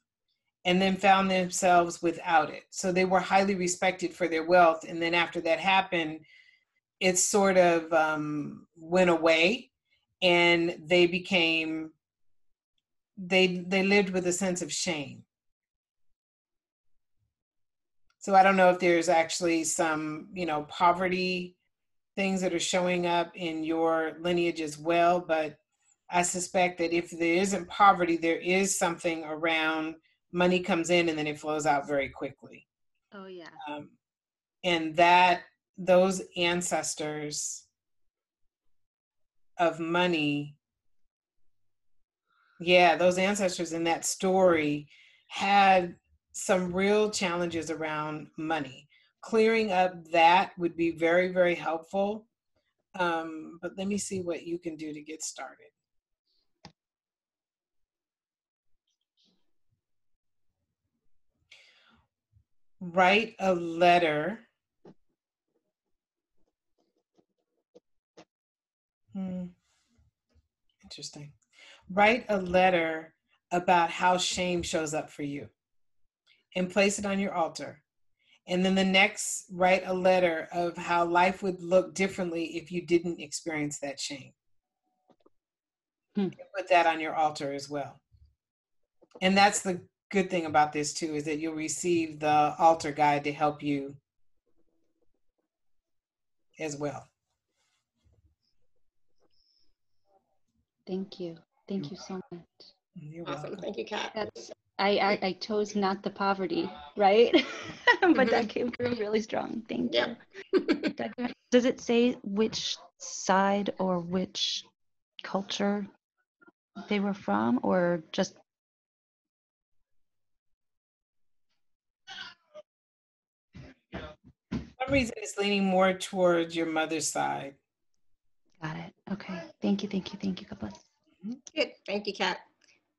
and then found themselves without it. So they were highly respected for their wealth. And then after that happened, it sort of um, went away, and they became, they they lived with a sense of shame. So I don't know if there's actually some, you know, poverty things that are showing up in your lineage as well, but I suspect that if there isn't poverty, there is something around money comes in and then it flows out very quickly. Oh yeah. Um, and that those ancestors of money, yeah, those ancestors in that story had some real challenges around money. Clearing up that would be very, very helpful. Um, but let me see what you can do to get started. Write a letter. Hmm. Interesting. Write a letter about how shame shows up for you and place it on your altar. And then the next, write a letter of how life would look differently if you didn't experience that shame. Hmm. And put that on your altar as well. And that's the good thing about this too, is that you'll receive the altar guide to help you as well. Thank you. Thank you so much. You're welcome. Awesome. Thank you, Kat. That's, I, I, I chose not the poverty, right? But mm-hmm. that came through really strong. Thank yeah. you. Does it say which side or which culture they were from, or just? For some reason it's leaning more towards your mother's side. Got it. Okay. Thank you. Thank you. Thank you. God bless. Good. Thank you, Kat.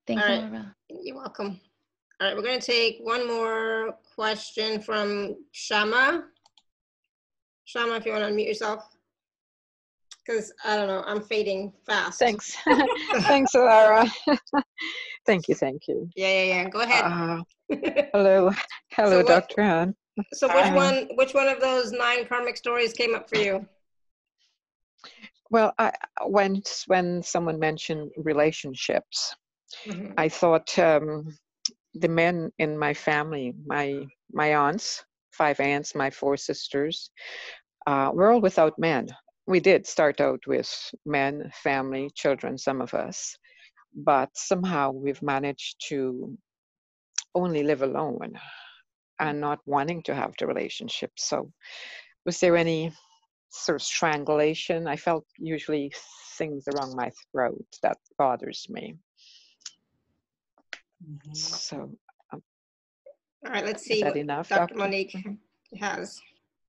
Thank you, Laura. You're welcome. All right. We're going to take one more question from Shama. Shama, if you want to unmute yourself. Because, I don't know, I'm fading fast. Thanks. Thanks, Laura. Thank you. Thank you. Yeah, yeah, yeah. Go ahead. Uh, hello. Hello, so Doctor Hunt. So which Hi. one which one of those nine karmic stories came up for you? Well, I, when, when someone mentioned relationships, mm-hmm. I thought um, the men in my family, my my aunts, five aunts, my four sisters, uh, we're all without men. We did start out with men, family, children, some of us, but somehow we've managed to only live alone and not wanting to have the relationship. So was there any sort of strangulation? I felt usually things around my throat that bothers me. Mm-hmm. So, um, all right, let's see. Is that enough? Doctor Monique has.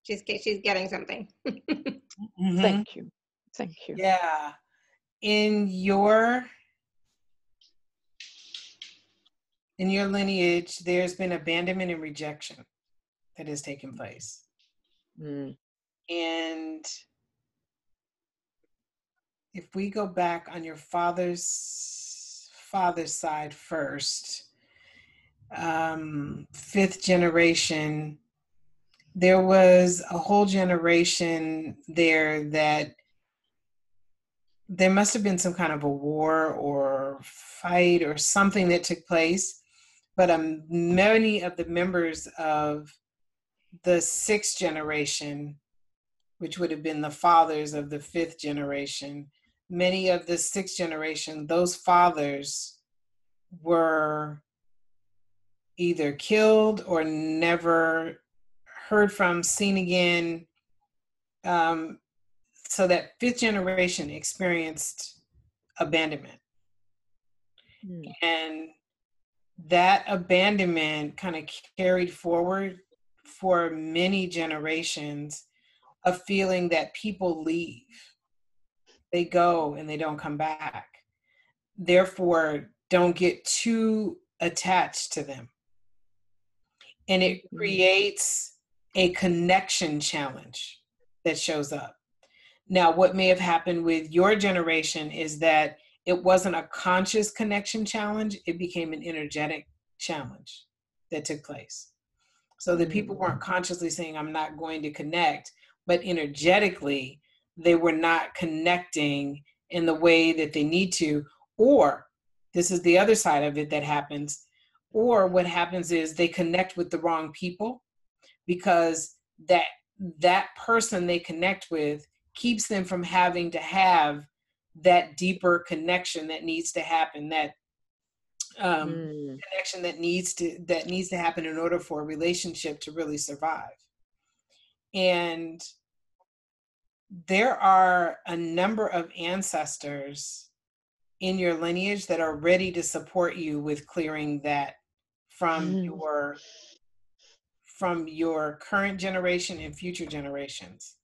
She's she's getting something. Mm-hmm. Thank you. Thank you. Yeah. In your in your lineage, there's been abandonment and rejection that has taken place. Mm. And if we go back on your father's father's side first, um, fifth generation, there was a whole generation there that there must have been some kind of a war or fight or something that took place. But um, many of the members of the sixth generation, which would have been the fathers of the fifth generation, many of the sixth generation, those fathers were either killed or never heard from, seen again. Um, so that fifth generation experienced abandonment. Mm. And that abandonment kind of carried forward for many generations, a feeling that people leave. They go and they don't come back. Therefore, don't get too attached to them. And it creates a connection challenge that shows up. Now, what may have happened with your generation is that it wasn't a conscious connection challenge. It became an energetic challenge that took place. So the people weren't consciously saying, I'm not going to connect, but energetically, they were not connecting in the way that they need to. Or this is the other side of it that happens. Or what happens is they connect with the wrong people, because that that person they connect with keeps them from having to have that deeper connection that needs to happen, that um, mm. connection that needs to that needs to happen in order for a relationship to really survive. And there are a number of ancestors in your lineage that are ready to support you with clearing that from mm. your from your current generation and future generations.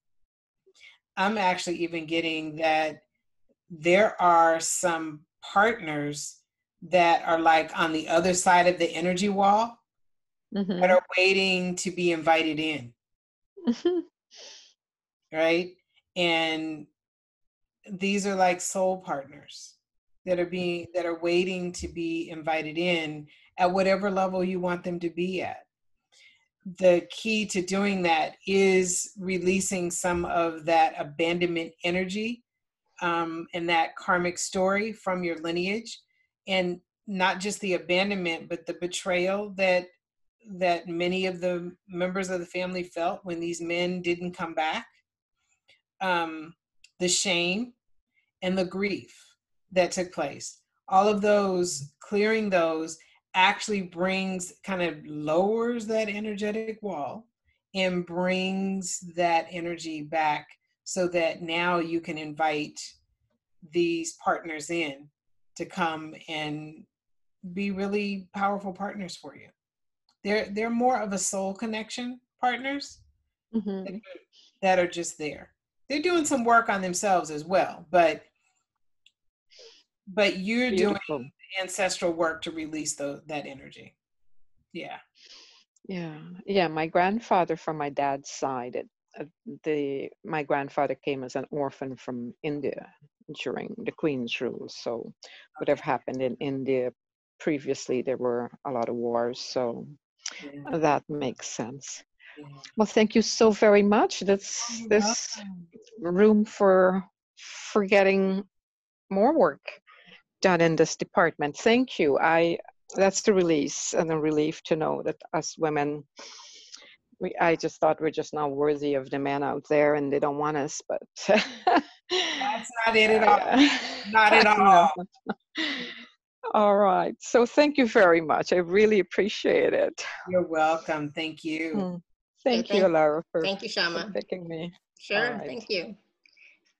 I'm actually even getting that there are some partners that are like on the other side of the energy wall mm-hmm. that are waiting to be invited in. Mm-hmm. Right? And these are like soul partners that are being, that are waiting to be invited in at whatever level you want them to be at. The key to doing that is releasing some of that abandonment energy um, and that karmic story from your lineage, and not just the abandonment, but the betrayal that that many of the members of the family felt when these men didn't come back, um, the shame and the grief that took place. All of those, clearing those, actually brings, kind of lowers that energetic wall and brings that energy back, so that now you can invite these partners in to come and be really powerful partners for you. They're, they're more of a soul connection partners mm-hmm. that, that are just there. They're doing some work on themselves as well, but but you're Beautiful. doing ancestral work to release the, that energy. Yeah. Yeah. Yeah. My grandfather from my dad's side, it, uh, the, my grandfather came as an orphan from India during the Queen's rule. So okay. whatever happened in India previously, there were a lot of wars. So yeah. that makes sense. Yeah. Well, thank you so very much. That's You're this welcome. room for, for getting more work done in this department. Thank you. I that's the release and the relief to know that us women, we I just thought we're just not worthy of the men out there and they don't want us, but that's not it at all. Uh, not at all. All right. So thank you very much. I really appreciate it. You're welcome. Thank you. Mm. Thank, thank you, Laura. For, thank you, Shama. For picking me. Sure. Right. Thank you.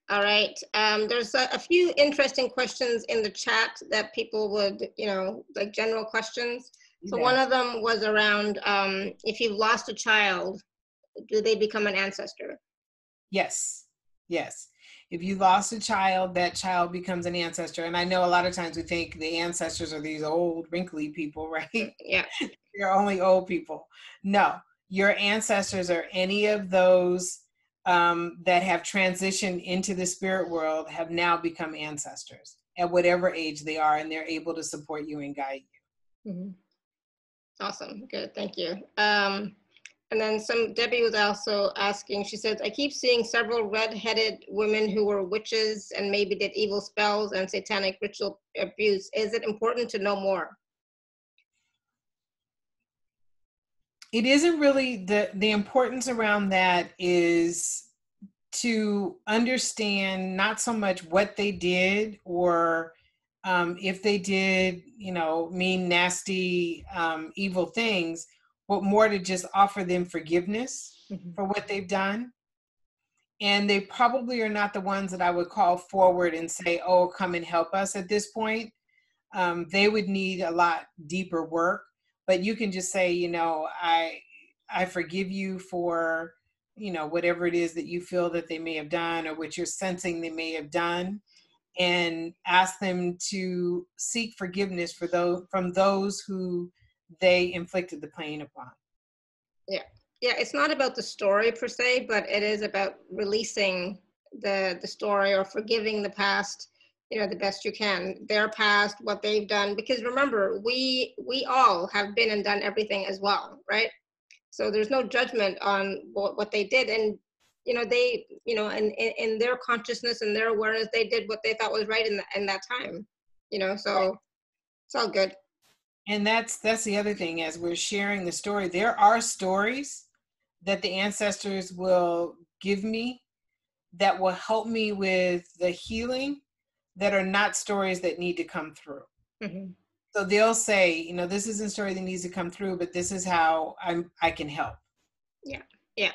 All right. Um, there's a, a few interesting questions in the chat that people would, you know, like general questions. So yeah. one of them was around um, if you've lost a child, do they become an ancestor? Yes. Yes. If you lost a child, that child becomes an ancestor. And I know a lot of times we think the ancestors are these old, wrinkly people, right? Yeah. You're only old people. No, your ancestors are any of those Um, that have transitioned into the spirit world, have now become ancestors at whatever age they are, and they're able to support you and guide you. Mm-hmm. Awesome, good, thank you. Um, and then some, Debbie was also asking, she says, I keep seeing several red-headed women who were witches and maybe did evil spells and satanic ritual abuse. Is it important to know more? It isn't really, the, the importance around that is to understand not so much what they did, or um, if they did, you know, mean, nasty, um, evil things, but more to just offer them forgiveness mm-hmm. for what they've done. And they probably are not the ones that I would call forward and say, oh, come and help us at this point. Um, they would need a lot deeper work. But you can just say, you know, I I forgive you for, you know, whatever it is that you feel that they may have done, or what you're sensing they may have done, and ask them to seek forgiveness for those, from those who they inflicted the pain upon. Yeah. Yeah, it's not about the story per se, but it is about releasing the, the story, or forgiving the past, you know, the best you can, their past, what they've done. Because remember, we, we all have been and done everything as well, right? So there's no judgment on what, what they did. And, you know, they, you know, in, in, in their consciousness and their awareness, they did what they thought was right in, the, in that time, you know, so it's all good. And that's, that's the other thing, as we're sharing the story, there are stories that the ancestors will give me that will help me with the healing that are not stories that need to come through. Mm-hmm. So they'll say, you know, this isn't a story that needs to come through, but this is how I'm, I can help. Yeah, yeah.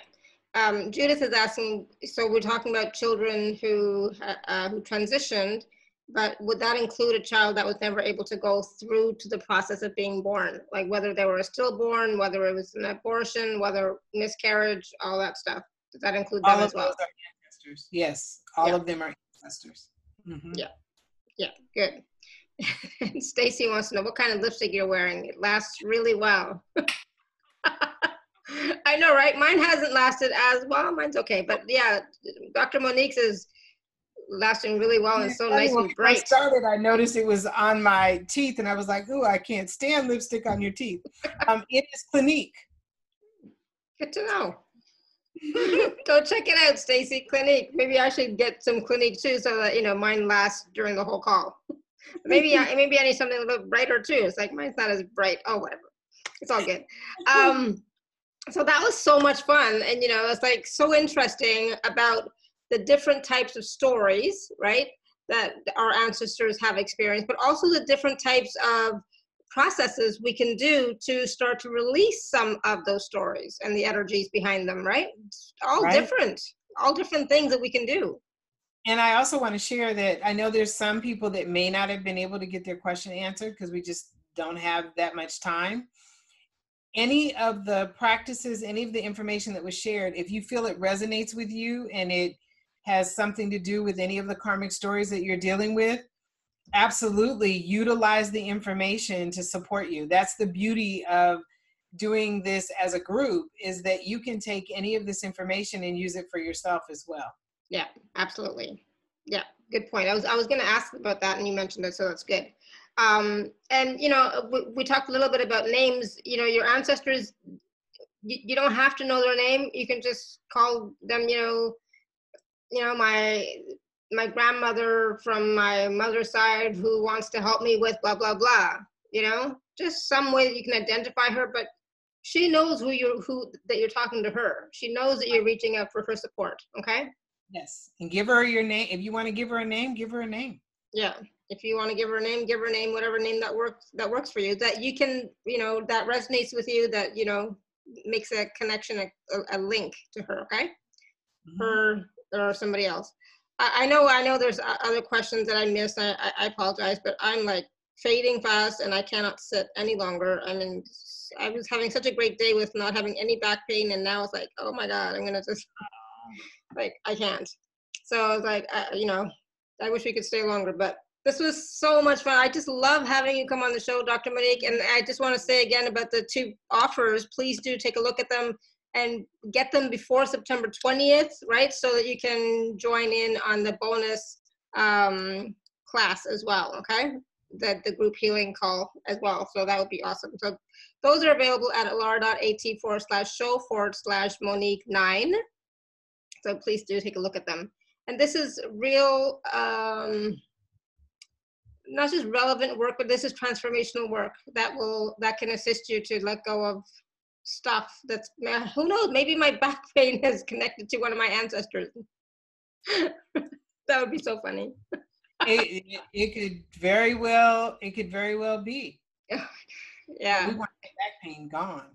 Um, Judith is asking, so we're talking about children who, uh, uh, who transitioned, but would that include a child that was never able to go through to the process of being born? Like whether they were stillborn, whether it was an abortion, whether miscarriage, all that stuff. Does that include them all as well? All of those are ancestors. Yes, all yeah. of them are ancestors. Mm-hmm. Yeah, yeah, good. Stacy wants to know what kind of lipstick you're wearing. It lasts really well. I know, right? Mine hasn't lasted as well. Mine's okay, but yeah, Doctor Monique's is lasting really well and so nice and bright. When I started, I noticed it was on my teeth, and I was like, "Ooh, I can't stand lipstick on your teeth." Um, it is Clinique. Good to know. Go check it out, Stacy. Clinique. Maybe I should get some Clinique too, so that, you know, mine lasts during the whole call. Maybe I maybe I need something a little brighter too. It's like mine's not as bright. Oh, whatever. It's all good. Um, so that was so much fun, and you know, it's like so interesting about the different types of stories, right, that our ancestors have experienced, but also the different types of processes we can do to start to release some of those stories and the energies behind them, right? All right. different, all different things that we can do. And I also want to share that I know there's some people that may not have been able to get their question answered because we just don't have that much time. Any of the practices, any of the information that was shared, if you feel it resonates with you and it has something to do with any of the karmic stories that you're dealing with, absolutely utilize the information to support you. That's the beauty of doing this as a group, is that you can take any of this information and use it for yourself as well. Yeah, absolutely. Yeah, good point. I was I was going to ask about that, and you mentioned it, so that's good. Um, and, you know, we, we talked a little bit about names. You know, your ancestors, you, you don't have to know their name. You can just call them, you know, you know, my my grandmother from my mother's side who wants to help me with blah, blah, blah, you know, just some way that you can identify her, but she knows who you're, who that you're talking to her. She knows that you're reaching out for her support. Okay. Yes. And give her your name. If you want to give her a name, give her a name. Yeah. If you want to give her a name, give her a name, whatever name that works, that works for you, that you can, you know, that resonates with you, that, you know, makes a connection, a, a, a link to her. Okay. Mm-hmm. Her, or somebody else. I, I know I know there's other questions that I missed. I, I apologize, but I'm like fading fast and I cannot sit any longer. I mean, I was having such a great day with not having any back pain, and now it's like, oh my God, I'm gonna just, like, I can't. So I was like, uh, you know, I wish we could stay longer, but this was so much fun. I just love having you come on the show, Doctor Monique, and I just wanna say again about the two offers, please do take a look at them and get them before September twentieth, right? So that you can join in on the bonus um, class as well, okay? The, the group healing call as well. So that would be awesome. So those are available at alara.at forward slash show forward slash Monique nine. So please do take a look at them. And this is real, um, not just relevant work, but this is transformational work that will, that can assist you to let go of stuff that's, who knows, maybe my back pain is connected to one of my ancestors. That would be so funny. it, it, it could very well it could very well be. Yeah, we want my back pain gone.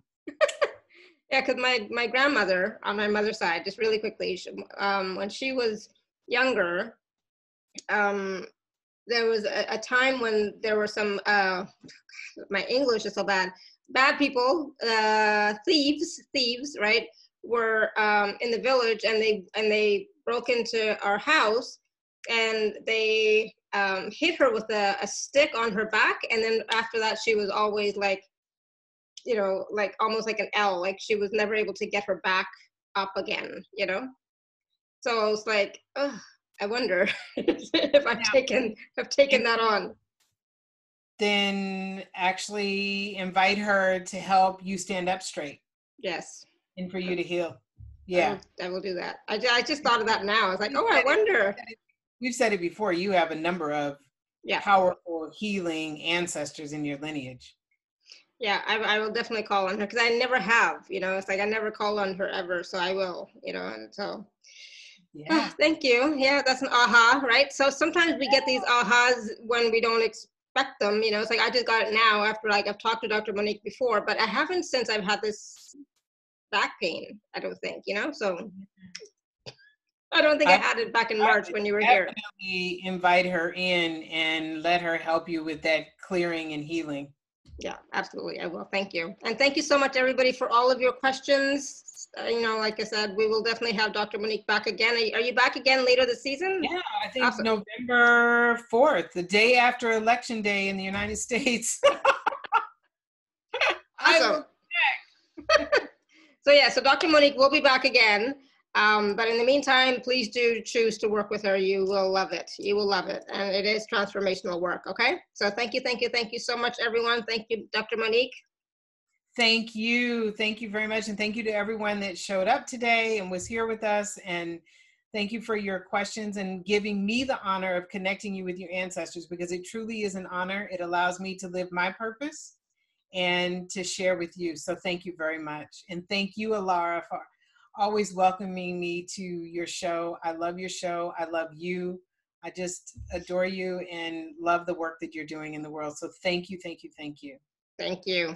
Yeah, because my my grandmother on my mother's side, just really quickly, she, um when she was younger, um there was a, a time when there were some uh my English is so bad bad people, uh, thieves, thieves, right, were um, in the village, and they and they broke into our house, and they um, hit her with a, a stick on her back, and then after that, she was always like, you know, like almost like an L, like she was never able to get her back up again, you know? So I was like, oh, I wonder if I've yeah. taken, I've taken that on. Then actually invite her to help you stand up straight. Yes. And for you to heal. Yeah. I will, I will do that. I, I just thought of that now. I was like, oh, I wonder. We've said it before. You have a number of yeah. powerful healing ancestors in your lineage. Yeah, I, I will definitely call on her because I never have, you know, it's like I never call on her ever. So I will, you know, and so. Yeah. Oh, thank you. Yeah, that's an aha, right? So sometimes we get these ahas when we don't expect them, you know, it's like I just got it now after like I've talked to Doctor Monique before, but I haven't since I've had this back pain, I don't think, you know, so I don't think I, I had it back in March when you were here. Invite her in and let her help you with that clearing and healing. Yeah, absolutely. I will. Thank you. And thank you so much, everybody, for all of your questions. Uh, you know, like I said, we will definitely have Doctor Monique back again. Are you, are you back again later this season? Yeah, I think awesome. November fourth, the day after Election Day in the United States. Awesome. So, yeah, so Doctor Monique will be back again. Um, but in the meantime, please do choose to work with her. You will love it. You will love it. And it is transformational work. Okay. So thank you. Thank you. Thank you so much, everyone. Thank you, Doctor Monique. Thank you. Thank you very much. And thank you to everyone that showed up today and was here with us. And thank you for your questions and giving me the honor of connecting you with your ancestors, because it truly is an honor. It allows me to live my purpose and to share with you. So thank you very much. And thank you, Alara, for always welcoming me to your show. I love your show. I love you. I just adore you and love the work that you're doing in the world. So thank you, thank you, thank you. Thank you.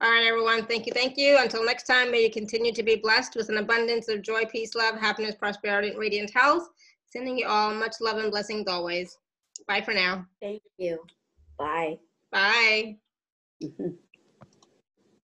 All right, everyone. Thank you, thank you. Until next time, may you continue to be blessed with an abundance of joy, peace, love, happiness, prosperity, and radiant health. Sending you all much love and blessings always. Bye for now. Thank you. Bye. Bye.